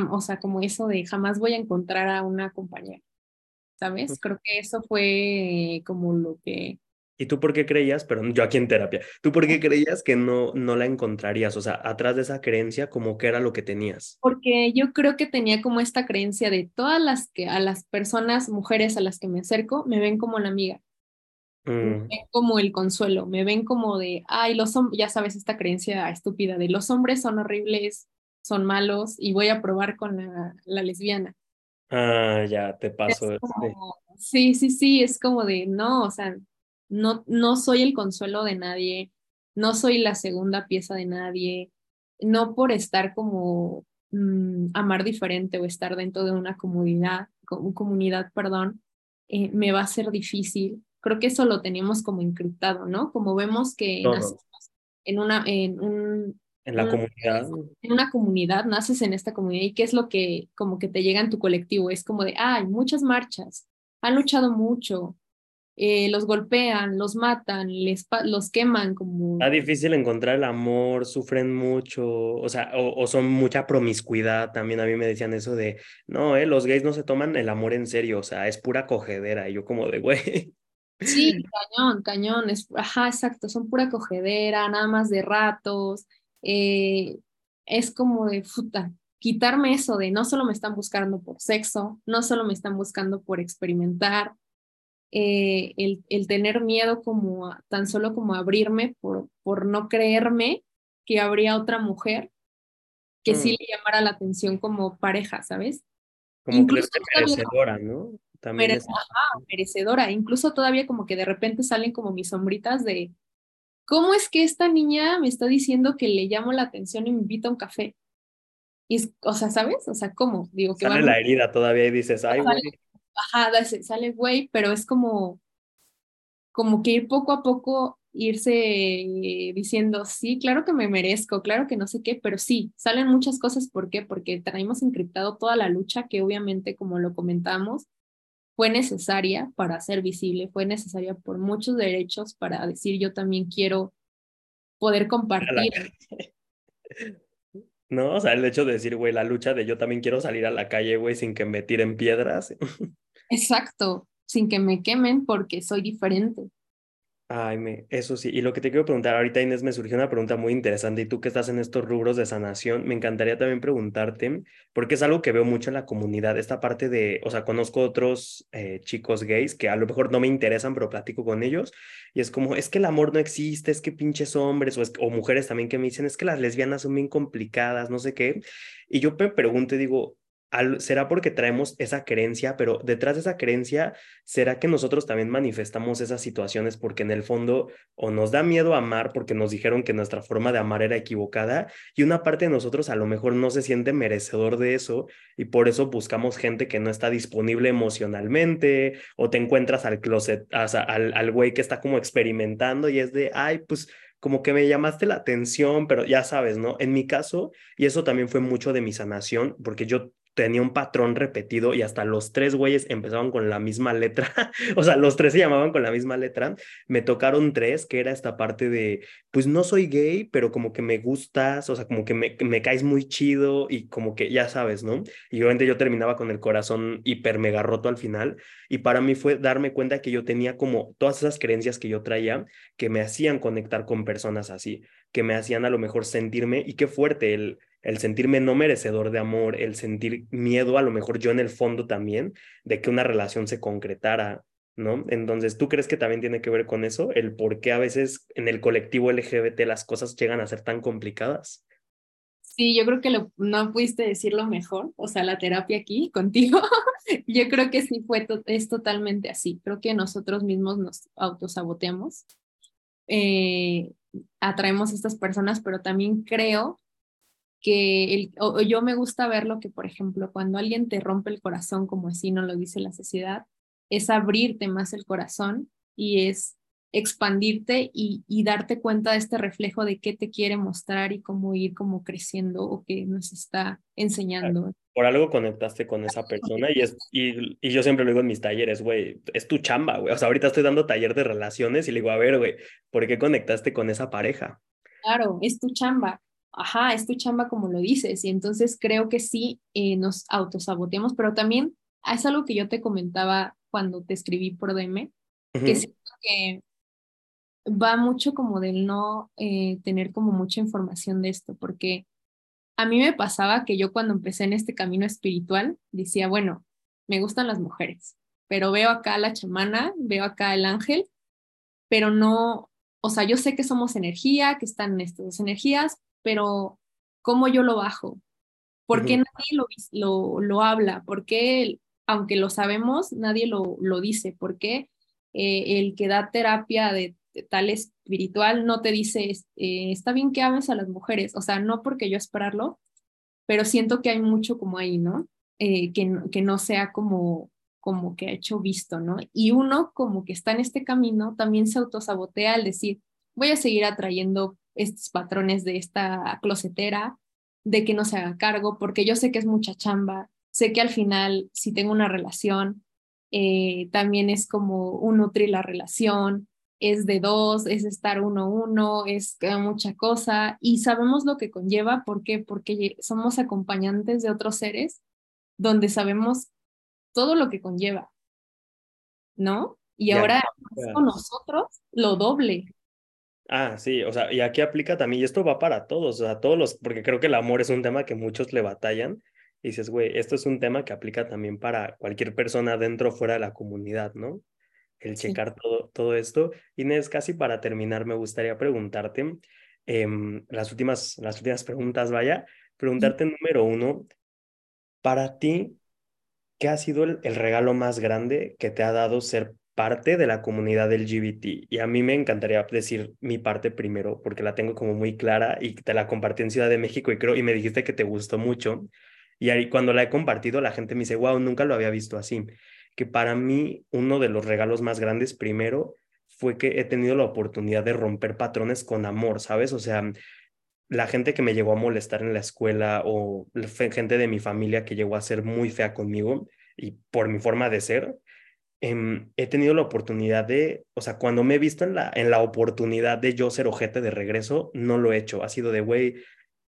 o sea, como eso de jamás voy a encontrar a una compañera, ¿sabes? Creo que eso fue como lo que... ¿Y tú por qué creías, perdón, yo aquí en terapia, tú por qué creías que no la encontrarías? O sea, atrás de esa creencia, ¿cómo que era lo que tenías? Porque yo creo que tenía como esta creencia de todas las que, a las personas, mujeres a las que me acerco, me ven como la amiga, me ven como el consuelo, me ven como de, ay, los hombres, ya sabes, esta creencia estúpida de los hombres son horribles, son malos, y voy a probar con la lesbiana. Ah, ya, te paso. Como, sí, es como de, no, o sea, no soy el consuelo de nadie, no soy la segunda pieza de nadie, no por estar como amar diferente o estar dentro de una comunidad, me va a ser difícil. Creo que eso lo tenemos como encriptado, ¿no? Como vemos que nacemos en una comunidad, naces en esta comunidad, y qué es lo que como que te llega en tu colectivo, es como de, hay muchas marchas, han luchado mucho, los golpean, los matan, los queman, como... Está difícil encontrar el amor, sufren mucho, o sea, o son mucha promiscuidad, también a mí me decían eso de, no, los gays no se toman el amor en serio, o sea, es pura cogedera, y yo como de, güey... Sí, cañón, ajá, exacto, son pura cogedera, nada más de ratos... es como de puta, quitarme eso de no solo me están buscando por sexo, no solo me están buscando por experimentar, el tener miedo como tan solo como abrirme por no creerme que habría otra mujer que sí le llamara la atención como pareja, ¿sabes? Como incluso merecedora, ¿no? También merecedora, incluso todavía como que de repente salen como mis sombritas de ¿cómo es que esta niña me está diciendo que le llamo la atención y me invita a un café? Y es, o sea, ¿sabes? O sea, ¿cómo? Digo, que sale la herida todavía y dices, ay, güey. Ajá, sale güey, pero es como que ir poco a poco, irse diciendo, sí, claro que me merezco, claro que no sé qué, pero sí, salen muchas cosas. ¿Por qué? Porque traemos encriptado toda la lucha que obviamente, como lo comentamos, fue necesaria para ser visible, fue necesaria por muchos derechos para decir yo también quiero poder compartir. No, o sea, el hecho de decir, güey, la lucha de yo también quiero salir a la calle, güey, sin que me tiren piedras. Exacto, sin que me quemen porque soy diferente. Ay, eso sí, y lo que te quiero preguntar ahorita, Inés, me surgió una pregunta muy interesante, y tú que estás en estos rubros de sanación, me encantaría también preguntarte, porque es algo que veo mucho en la comunidad, esta parte de, o sea, conozco otros chicos gays que a lo mejor no me interesan, pero platico con ellos, y es como, es que el amor no existe, es que pinches hombres, o mujeres también que me dicen, es que las lesbianas son bien complicadas, no sé qué, y yo me pregunto y digo, será porque traemos esa creencia, pero detrás de esa creencia, ¿será que nosotros también manifestamos esas situaciones porque en el fondo o nos da miedo amar porque nos dijeron que nuestra forma de amar era equivocada y una parte de nosotros a lo mejor no se siente merecedor de eso y por eso buscamos gente que no está disponible emocionalmente o te encuentras al closet, o sea, al güey que está como experimentando y es de, ay, pues como que me llamaste la atención, pero ya sabes, ¿no? En mi caso, y eso también fue mucho de mi sanación porque yo tenía un patrón repetido y hasta los tres güeyes empezaban con la misma letra, o sea, los tres se llamaban con la misma letra, me tocaron tres, que era esta parte de, pues no soy gay, pero como que me gustas, o sea, como que me caes muy chido y como que ya sabes, ¿no? Y obviamente yo terminaba con el corazón hiper mega roto al final y para mí fue darme cuenta que yo tenía como todas esas creencias que yo traía que me hacían conectar con personas así, que me hacían a lo mejor sentirme, y qué fuerte el sentirme no merecedor de amor, el sentir miedo, a lo mejor yo en el fondo también, de que una relación se concretara, ¿no? Entonces, ¿tú crees que también tiene que ver con eso? El por qué a veces en el colectivo LGBT las cosas llegan a ser tan complicadas. Sí, yo creo que no pudiste decirlo mejor, o sea, la terapia aquí contigo, yo creo que sí es totalmente así, creo que nosotros mismos nos autosaboteamos, atraemos a estas personas, pero también creo que yo me gusta verlo que, por ejemplo, cuando alguien te rompe el corazón, como así nos lo dice la sociedad, es abrirte más el corazón y es expandirte y darte cuenta de este reflejo de qué te quiere mostrar y cómo ir como creciendo o qué nos está enseñando. Por algo conectaste con esa persona y yo siempre lo digo en mis talleres, güey, es tu chamba, güey. O sea, ahorita estoy dando taller de relaciones y le digo, a ver, güey, ¿por qué conectaste con esa pareja? Claro, es tu chamba. Ajá, es tu chamba como lo dices, y entonces creo que sí nos autosaboteamos, pero también es algo que yo te comentaba cuando te escribí por DM, uh-huh. Que siento que va mucho como del no tener como mucha información de esto, porque a mí me pasaba que yo cuando empecé en este camino espiritual, decía, bueno, me gustan las mujeres, pero veo acá a la chamana, veo acá el ángel, pero no, o sea, yo sé que somos energía, que están estas dos energías, pero ¿cómo yo lo bajo? ¿Por qué nadie lo habla? ¿Por qué, aunque lo sabemos, nadie lo dice? ¿Por qué el que da terapia de tal espiritual no te dice, está bien que ames a las mujeres? O sea, no porque yo esperarlo, pero siento que hay mucho como ahí, ¿no? Que no sea como que ha hecho visto, ¿no? Y uno como que está en este camino también se autosabotea al decir, voy a seguir atrayendo estos patrones de esta closetera, de que no se haga cargo, porque yo sé que es mucha chamba, sé que al final, si tengo una relación, también es como un nutrir la relación, es de dos, es estar uno a uno, es mucha cosa, y sabemos lo que conlleva, ¿por qué? Porque somos acompañantes de otros seres, donde sabemos todo lo que conlleva, ¿no? Y ahora con nosotros, lo doble. Ah, sí, o sea, y aquí aplica también, y esto va para todos, o sea, todos los, porque creo que el amor es un tema que muchos le batallan, y dices, güey, esto es un tema que aplica también para cualquier persona dentro o fuera de la comunidad, ¿no? El checar sí. Todo esto. Inés, casi para terminar, me gustaría preguntarte, las últimas preguntas, vaya, preguntarte sí. Número uno, para ti, ¿qué ha sido el regalo más grande que te ha dado ser parte de la comunidad LGBT? Y a mí me encantaría decir mi parte primero, porque la tengo como muy clara y te la compartí en Ciudad de México y me dijiste que te gustó mucho. Y ahí, cuando la he compartido, la gente me dice, wow, nunca lo había visto así. Que para mí, uno de los regalos más grandes primero fue que he tenido la oportunidad de romper patrones con amor, ¿sabes? O sea, la gente que me llegó a molestar en la escuela o la gente de mi familia que llegó a ser muy fea conmigo y por mi forma de ser, he tenido la oportunidad de, o sea, cuando me he visto en la oportunidad de yo ser ojete de regreso, no lo he hecho, ha sido de, güey,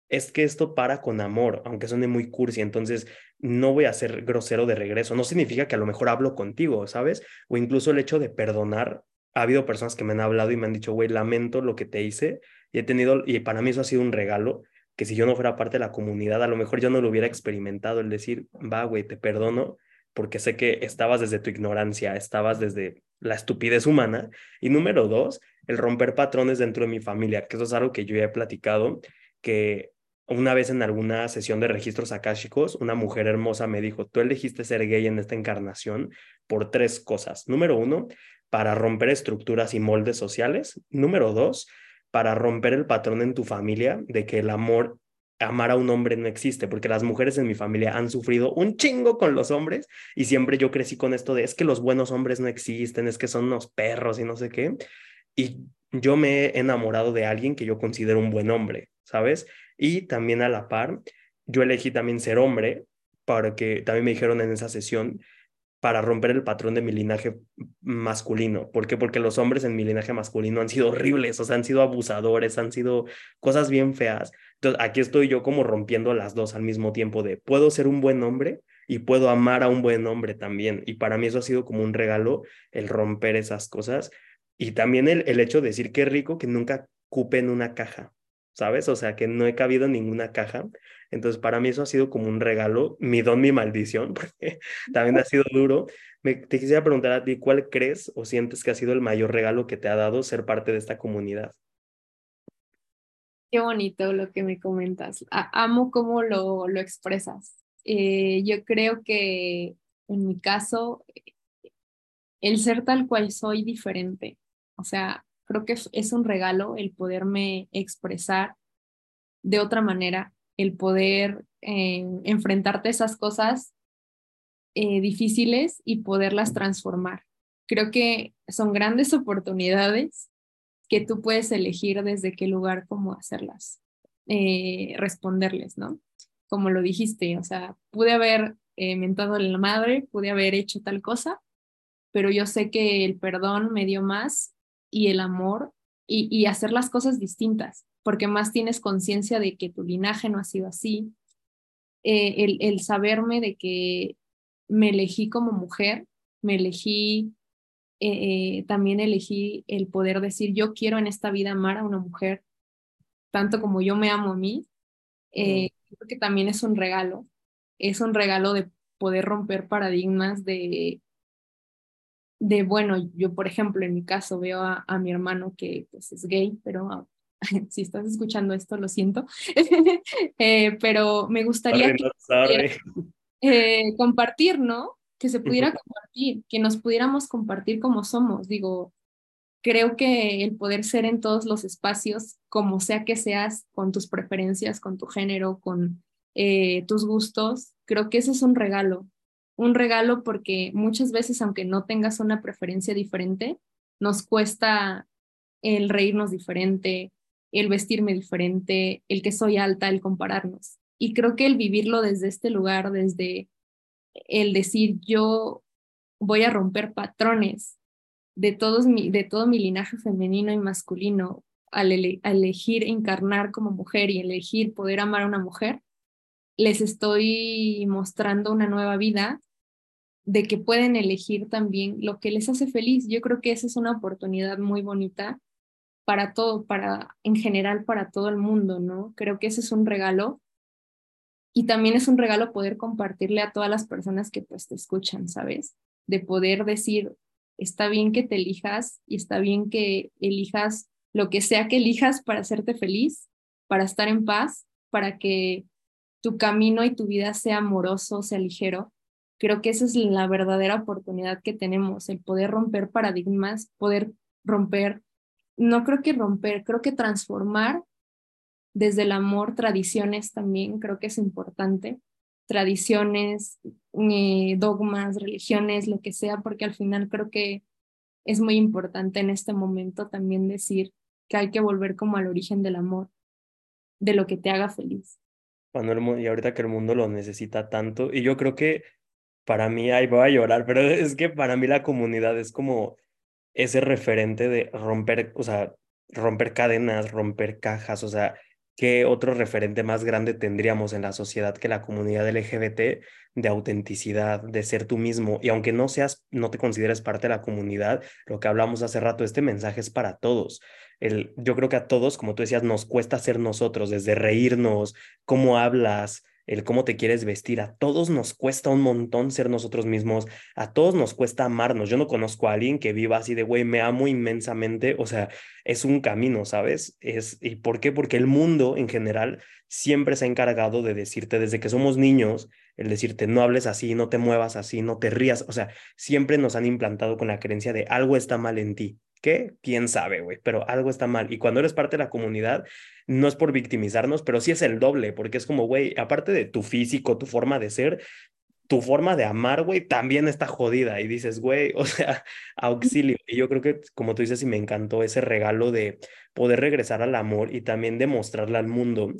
es que esto para con amor, aunque suene muy cursi, entonces no voy a ser grosero de regreso, no significa que a lo mejor hablo contigo, ¿sabes? O incluso el hecho de perdonar, ha habido personas que me han hablado y me han dicho, güey, lamento lo que te hice, y para mí eso ha sido un regalo, que si yo no fuera parte de la comunidad, a lo mejor yo no lo hubiera experimentado, el decir, va, güey, te perdono, porque sé que estabas desde tu ignorancia, estabas desde la estupidez humana. Y número dos, el romper patrones dentro de mi familia, que eso es algo que yo ya he platicado, que Una vez en alguna sesión de registros akáshicos, una mujer hermosa me dijo, tú elegiste ser gay en esta encarnación por 3 cosas. Número 1, para romper estructuras y moldes sociales. Número 2, para romper el patrón en tu familia de que el amor, amar a un hombre no existe, porque las mujeres en mi familia han sufrido un chingo con los hombres y siempre yo crecí con esto de es que los buenos hombres no existen, es que son unos perros y no sé qué. Y yo me he enamorado de alguien que yo considero un buen hombre, ¿sabes? Y también a la par, yo elegí también ser hombre, porque también me dijeron en esa sesión, para romper el patrón de mi linaje masculino. ¿Por qué? Porque los hombres en mi linaje masculino han sido horribles, o sea, han sido abusadores, han sido cosas bien feas. Entonces, aquí estoy yo como rompiendo las dos al mismo tiempo de puedo ser un buen hombre y puedo amar a un buen hombre también. Y para mí eso ha sido como un regalo, el romper esas cosas. Y también el hecho de decir qué rico que nunca cupe en una caja, ¿sabes? O sea, que no he cabido en ninguna caja. Entonces, para mí eso ha sido como un regalo, mi don, mi maldición, porque también ha sido duro. Te quisiera preguntar a ti, ¿cuál crees o sientes que ha sido el mayor regalo que te ha dado ser parte de esta comunidad? Qué bonito lo que me comentas. Amo cómo lo expresas. Yo creo que, en mi caso, el ser tal cual soy diferente. O sea, creo que es un regalo el poderme expresar de otra manera, el poder enfrentarte a esas cosas difíciles y poderlas transformar. Creo que son grandes oportunidades que tú puedes elegir desde qué lugar cómo hacerlas, responderles, ¿no? Como lo dijiste, o sea, pude haber mentado a la madre, pude haber hecho tal cosa, pero yo sé que el perdón me dio más, y el amor, y hacer las cosas distintas, porque más tienes conciencia de que tu linaje no ha sido así, el saberme de que me elegí como mujer, me elegí, también elegí el poder decir, yo quiero en esta vida amar a una mujer, tanto como yo me amo a mí, creo que también es un regalo de poder romper paradigmas de bueno, yo por ejemplo en mi caso veo a mi hermano que pues es gay, pero si estás escuchando esto lo siento, pero me gustaría compartir, ¿no? Que se pudiera compartir, que nos pudiéramos compartir como somos, digo, creo que el poder ser en todos los espacios, como sea que seas, con tus preferencias, con tu género, con tus gustos, creo que eso es un regalo. Un regalo porque muchas veces, aunque no tengas una preferencia diferente, nos cuesta el reírnos diferente, el vestirme diferente, el que soy alta, el compararnos. Y creo que el vivirlo desde este lugar, desde el decir yo voy a romper patrones de todo mi linaje femenino y masculino, al elegir encarnar como mujer y elegir poder amar a una mujer, les estoy mostrando una nueva vida de que pueden elegir también lo que les hace feliz. Yo creo que esa es una oportunidad muy bonita para todo, en general para todo el mundo, ¿no? Creo que ese es un regalo y también es un regalo poder compartirle a todas las personas que pues te escuchan, ¿sabes? De poder decir, está bien que te elijas y está bien que elijas lo que sea que elijas para hacerte feliz, para estar en paz, para que tu camino y tu vida sea amoroso, sea ligero. Creo que esa es la verdadera oportunidad que tenemos, el poder romper paradigmas, poder romper, no creo que romper, creo que transformar desde el amor tradiciones también, creo que es importante, tradiciones, dogmas, religiones, lo que sea, porque al final creo que es muy importante en este momento también decir que hay que volver como al origen del amor, de lo que te haga feliz. Y ahorita que el mundo lo necesita tanto, y yo creo que para mí, ahí voy a llorar, pero es que para mí la comunidad es como ese referente de romper, o sea, romper cadenas, romper cajas, o sea, ¿qué otro referente más grande tendríamos en la sociedad que la comunidad LGBT de autenticidad, de ser tú mismo? Y aunque no seas, no te consideres parte de la comunidad, lo que hablamos hace rato, este mensaje es para todos. Yo creo que a todos, como tú decías, nos cuesta ser nosotros, desde reírnos, cómo hablas, el cómo te quieres vestir. A todos nos cuesta un montón ser nosotros mismos, a todos nos cuesta amarnos. Yo no conozco a alguien que viva así de, güey, me amo inmensamente. O sea, es un camino, ¿sabes? ¿Y por qué? Porque el mundo en general siempre se ha encargado de decirte desde que somos niños, el decirte no hables así, no te muevas así, no te rías. O sea, siempre nos han implantado con la creencia de algo está mal en ti. ¿Qué? ¿Quién sabe, güey? Pero algo está mal. Y cuando eres parte de la comunidad, no es por victimizarnos, pero sí es el doble, porque es como, güey, aparte de tu físico, tu forma de ser, tu forma de amar, güey, también está jodida. Y dices, güey, o sea, auxilio. Y yo creo que, como tú dices, y me encantó ese regalo de poder regresar al amor y también demostrarle al mundo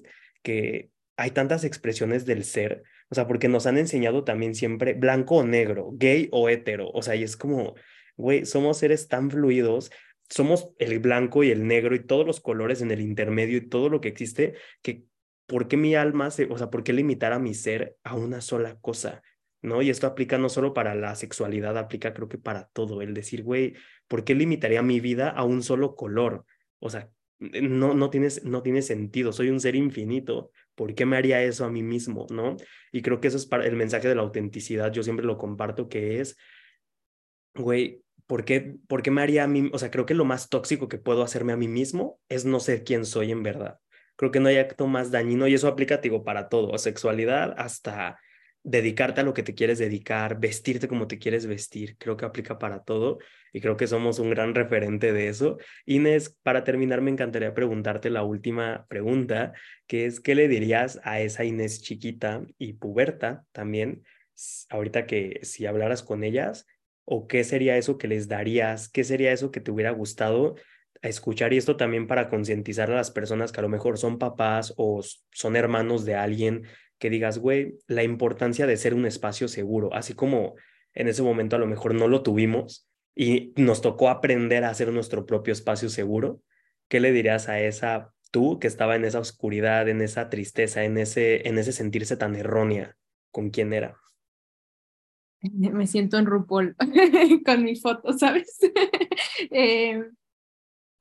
que hay tantas expresiones del ser. O sea, porque nos han enseñado también siempre blanco o negro, gay o hetero. O sea, y es como... Güey, somos seres tan fluidos, somos el blanco y el negro y todos los colores en el intermedio y todo lo que existe, que ¿por qué mi alma, por qué limitar a mi ser a una sola cosa? ¿No? Y esto aplica no solo para la sexualidad, aplica creo que para todo, el decir, güey, ¿por qué limitaría mi vida a un solo color? O sea, no tiene sentido, soy un ser infinito. ¿Por qué me haría eso a mí mismo? ¿No? Y creo que eso es el mensaje de la autenticidad, yo siempre lo comparto, que es, güey, ¿por qué me haría a mí? O sea, creo que lo más tóxico que puedo hacerme a mí mismo es no ser quién soy en verdad. Creo que no hay acto más dañino, y eso aplica, digo, para todo, sexualidad, hasta dedicarte a lo que te quieres dedicar, vestirte como te quieres vestir. Creo que aplica para todo y creo que somos un gran referente de eso. Inés, para terminar, me encantaría preguntarte la última pregunta, que es, ¿qué le dirías a esa Inés chiquita y puberta también, ahorita que si hablaras con ellas? ¿O qué sería eso que les darías? ¿Qué sería eso que te hubiera gustado escuchar? Y esto también para concientizar a las personas que a lo mejor son papás o son hermanos de alguien, que digas, güey, la importancia de ser un espacio seguro, así como en ese momento a lo mejor no lo tuvimos y nos tocó aprender a hacer nuestro propio espacio seguro. ¿Qué le dirías a esa tú que estaba en esa oscuridad, en esa tristeza, en ese sentirse tan errónea con quién era? Me siento en RuPaul con mi foto, ¿sabes?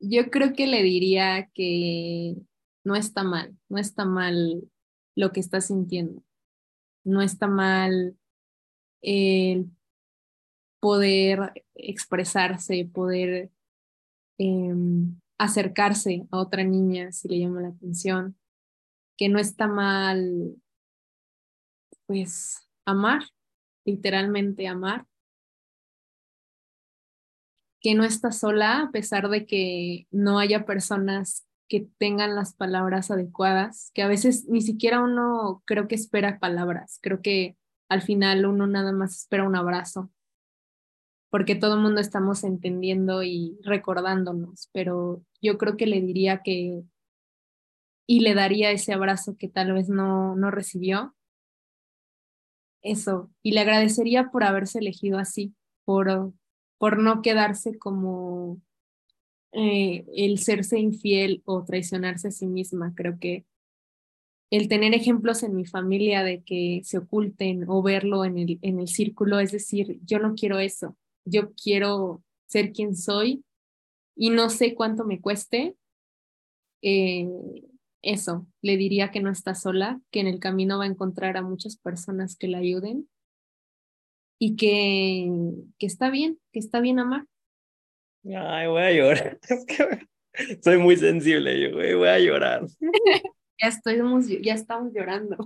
Yo creo que le diría que no está mal lo que estás sintiendo. No está mal poder expresarse, poder acercarse a otra niña si le llama la atención. Que no está mal, pues, amar. Literalmente amar, que no estás sola a pesar de que no haya personas que tengan las palabras adecuadas, que a veces ni siquiera uno creo que espera palabras, creo que al final uno nada más espera un abrazo, porque todo el mundo estamos entendiendo y recordándonos, pero yo creo que le diría que, y le daría ese abrazo que tal vez no recibió, eso, y le agradecería por haberse elegido así, por no quedarse como el serse infiel o traicionarse a sí misma. Creo que el tener ejemplos en mi familia de que se oculten o verlo en el círculo, es decir, yo no quiero eso, yo quiero ser quien soy y no sé cuánto me cueste, eso, le diría que no está sola, que en el camino va a encontrar a muchas personas que la ayuden y que está bien amar. Ay, voy a llorar. Es que soy muy sensible, yo voy a llorar. Ya estamos llorando.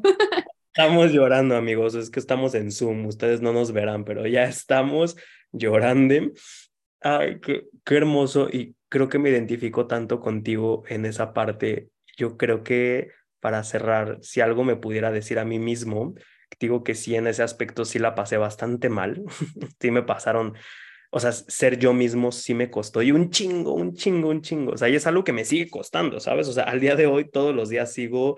Estamos llorando, amigos, es que estamos en Zoom, ustedes no nos verán, pero ya estamos llorando. Ay, qué hermoso, y creo que me identifico tanto contigo en esa parte. Yo creo que para cerrar, si algo me pudiera decir a mí mismo, digo que sí, en ese aspecto sí la pasé bastante mal. Sí me pasaron, o sea, ser yo mismo sí me costó. Y un chingo. O sea, y es algo que me sigue costando, ¿sabes? O sea, al día de hoy, todos los días sigo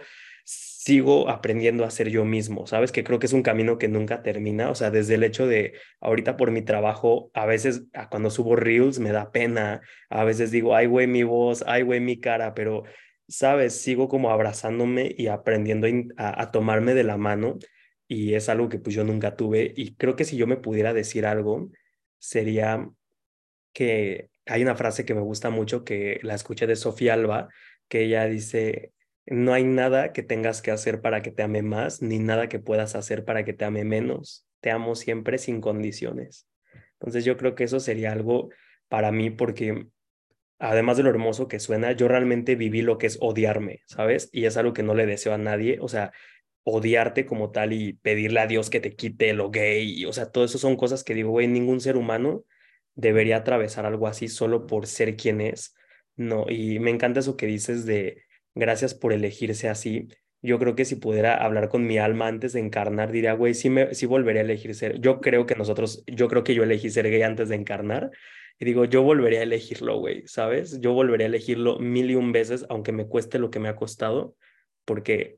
aprendiendo a ser yo mismo, ¿sabes? Que creo que es un camino que nunca termina. O sea, desde el hecho de ahorita por mi trabajo, a veces cuando subo reels me da pena. A veces digo, ay, güey, mi voz, ay, güey, mi cara, pero... ¿sabes? Sigo como abrazándome y aprendiendo a tomarme de la mano, y es algo que pues yo nunca tuve, y creo que si yo me pudiera decir algo sería que hay una frase que me gusta mucho, que la escuché de Sofía Alba, que ella dice, no hay nada que tengas que hacer para que te ame más, ni nada que puedas hacer para que te ame menos, te amo siempre sin condiciones. Entonces yo creo que eso sería algo para mí, porque además de lo hermoso que suena, yo realmente viví lo que es odiarme, ¿sabes? Y es algo que no le deseo a nadie, o sea, odiarte como tal y pedirle a Dios que te quite lo gay, y, o sea, todo eso son cosas que digo, güey, ningún ser humano debería atravesar algo así solo por ser quien es, no, y me encanta eso que dices de gracias por elegirse así. Yo creo que si pudiera hablar con mi alma antes de encarnar, diría, güey, sí volvería a elegir ser. Yo creo que yo elegí ser gay antes de encarnar. Y digo, yo volvería a elegirlo, güey, ¿sabes? Yo volvería a elegirlo 1,001 veces, aunque me cueste lo que me ha costado. Porque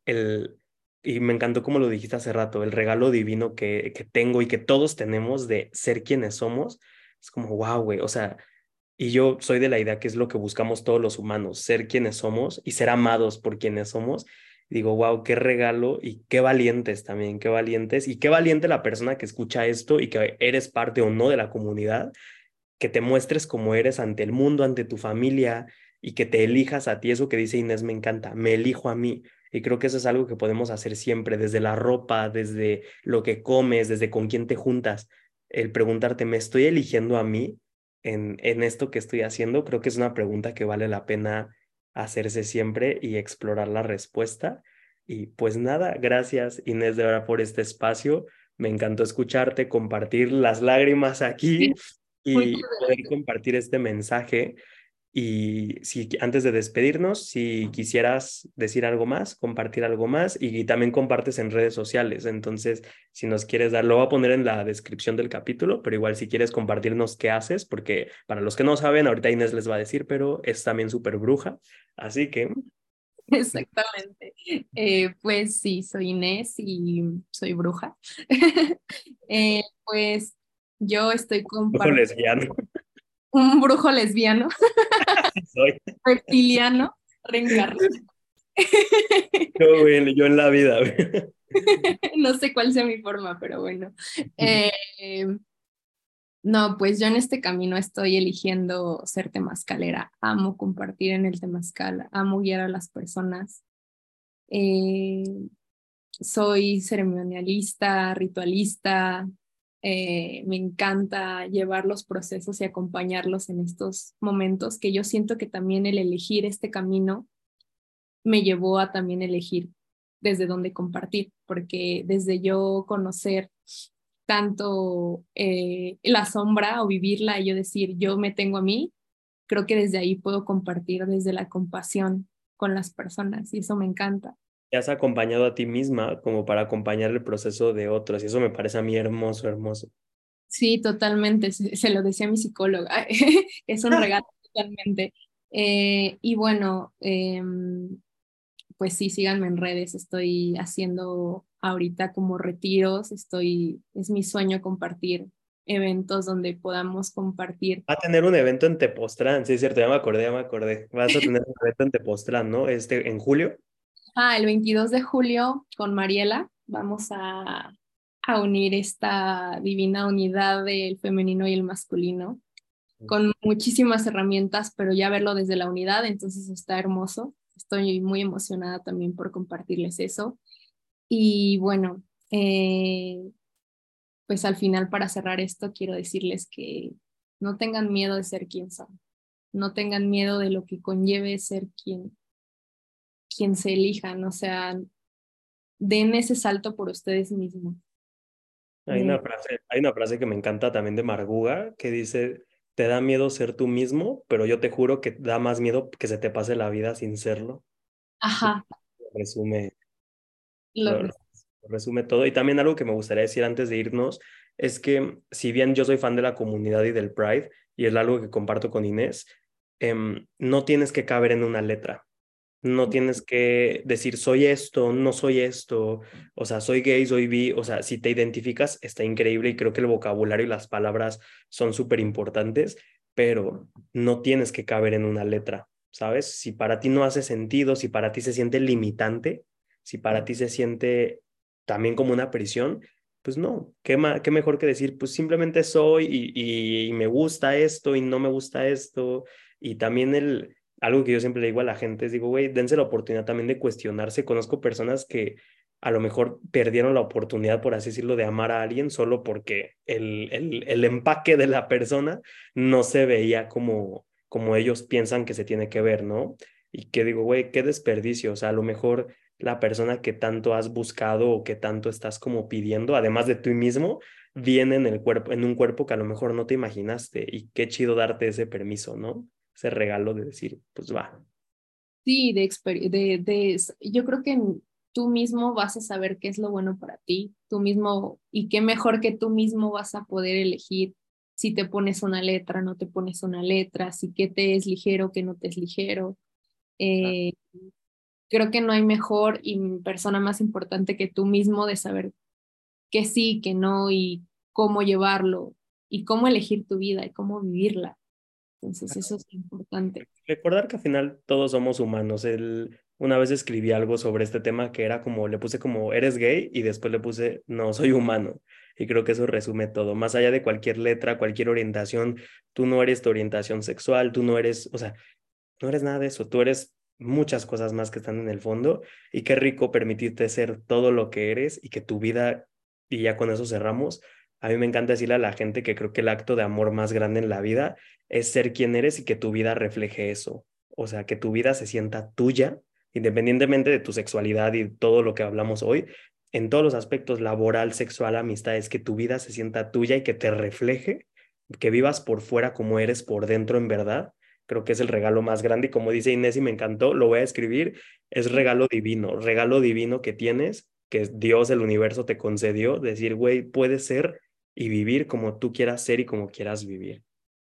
y me encantó como lo dijiste hace rato, el regalo divino que tengo y que todos tenemos de ser quienes somos. Es como, wow, güey, o sea... Y yo soy de la idea que es lo que buscamos todos los humanos, ser quienes somos y ser amados por quienes somos. Digo, wow, qué regalo y qué valientes también, qué valientes. Y qué valiente la persona que escucha esto y que eres parte o no de la comunidad, que te muestres como eres ante el mundo, ante tu familia y que te elijas a ti. Eso que dice Inés me encanta, me elijo a mí. Y creo que eso es algo que podemos hacer siempre, desde la ropa, desde lo que comes, desde con quién te juntas. El preguntarte, ¿me estoy eligiendo a mí en esto que estoy haciendo? Creo que es una pregunta que vale la pena hacerse siempre y explorar la respuesta. Y pues nada, gracias Inés de verdad por este espacio, me encantó escucharte, compartir las lágrimas aquí y poder compartir este mensaje. Y si antes de despedirnos, si quisieras decir algo más, compartir algo más, y también compartes en redes sociales, entonces si nos quieres dar, lo voy a poner en la descripción del capítulo, pero igual si quieres compartirnos qué haces, porque para los que no saben, ahorita Inés les va a decir, pero es también súper bruja, así que... Exactamente, pues sí, soy Inés y soy bruja, pues yo estoy compartiendo... Un brujo lesbiano, reptiliano, reencarnado. Yo en la vida. No sé cuál sea mi forma, pero bueno. No, pues yo en este camino estoy eligiendo ser temazcalera. Amo compartir en el temazcal, amo guiar a las personas. Soy ceremonialista, ritualista. Me encanta llevar los procesos y acompañarlos en estos momentos que yo siento que también el elegir este camino me llevó a también elegir desde dónde compartir, porque desde yo conocer tanto la sombra o vivirla y yo decir yo me tengo a mí, creo que desde ahí puedo compartir desde la compasión con las personas y eso me encanta. Te has acompañado a ti misma como para acompañar el proceso de otros y eso me parece a mí hermoso, hermoso. Sí, totalmente, se lo decía a mi psicóloga, es un regalo totalmente. Y bueno, pues sí, síganme en redes, estoy haciendo ahorita como retiros, es mi sueño compartir eventos donde podamos compartir. Va a tener un evento en Tepoztlán, sí, es cierto, ya me acordé. Vas a tener un evento en Tepoztlán, ¿no? ¿En julio? El 22 de julio con Mariela vamos a unir esta divina unidad del femenino y el masculino con muchísimas herramientas, pero ya verlo desde la unidad, entonces está hermoso. Estoy muy emocionada también por compartirles eso. Y bueno, pues al final para cerrar esto quiero decirles que no tengan miedo de ser quien son, no tengan miedo de lo que conlleve ser quien se elijan, o sea, den ese salto por ustedes mismos. Hay una frase que me encanta también de Marguga, que dice, te da miedo ser tú mismo, pero yo te juro que da más miedo que se te pase la vida sin serlo. Ajá. Resume todo. Y también algo que me gustaría decir antes de irnos, es que si bien yo soy fan de la comunidad y del Pride, y es algo que comparto con Inés, no tienes que caber en una letra. No tienes que decir soy esto, no soy esto, o sea, soy gay, soy bi, o sea, si te identificas está increíble y creo que el vocabulario y las palabras son súper importantes, pero no tienes que caber en una letra, ¿sabes? Si para ti no hace sentido, si para ti se siente limitante, si para ti se siente también como una prisión, pues no, qué mejor que decir, pues simplemente soy y me gusta esto y no me gusta esto, y también algo que yo siempre le digo a la gente es, digo, güey, dense la oportunidad también de cuestionarse. Conozco personas que a lo mejor perdieron la oportunidad, por así decirlo, de amar a alguien solo porque el empaque de la persona no se veía como como ellos piensan que se tiene que ver, ¿no? Y que digo, güey, qué desperdicio, o sea, a lo mejor la persona que tanto has buscado o que tanto estás como pidiendo, además de tú mismo, viene en el cuerpo, en un cuerpo que a lo mejor no te imaginaste, y qué chido darte ese permiso, ¿no? Ese regalo de decir, pues va. Sí, yo creo que tú mismo vas a saber qué es lo bueno para ti, tú mismo, y qué mejor que tú mismo vas a poder elegir si te pones una letra, no te pones una letra, si qué te es ligero, qué no te es ligero. Creo que no hay mejor y persona más importante que tú mismo de saber qué sí, qué no, y cómo llevarlo, y cómo elegir tu vida, y cómo vivirla. Entonces eso es importante. Recordar que al final todos somos humanos. Una vez escribí algo sobre este tema que era como, le puse como, ¿eres gay? Y después le puse, no, soy humano. Y creo que eso resume todo. Más allá de cualquier letra, cualquier orientación, tú no eres tu orientación sexual, tú no eres, o sea, no eres nada de eso. Tú eres muchas cosas más que están en el fondo. Y qué rico permitirte ser todo lo que eres y que tu vida, y ya con eso cerramos. A mí me encanta decirle a la gente que creo que el acto de amor más grande en la vida es ser quien eres y que tu vida refleje eso. O sea, que tu vida se sienta tuya, independientemente de tu sexualidad y todo lo que hablamos hoy, en todos los aspectos, laboral, sexual, amistad, es que tu vida se sienta tuya y que te refleje, que vivas por fuera como eres por dentro en verdad. Creo que es el regalo más grande, y como dice Inés, y me encantó, lo voy a escribir, es regalo divino que tienes, que Dios, el universo te concedió, decir, güey, puedes ser y vivir como tú quieras ser y como quieras vivir.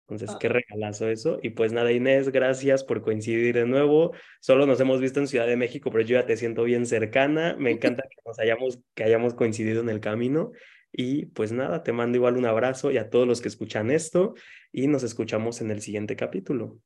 Entonces, qué regalazo eso. Y pues nada, Inés, gracias por coincidir de nuevo. Solo nos hemos visto en Ciudad de México, pero yo ya te siento bien cercana. Me encanta que hayamos coincidido en el camino. Y pues nada, te mando igual un abrazo y a todos los que escuchan esto. Y nos escuchamos en el siguiente capítulo.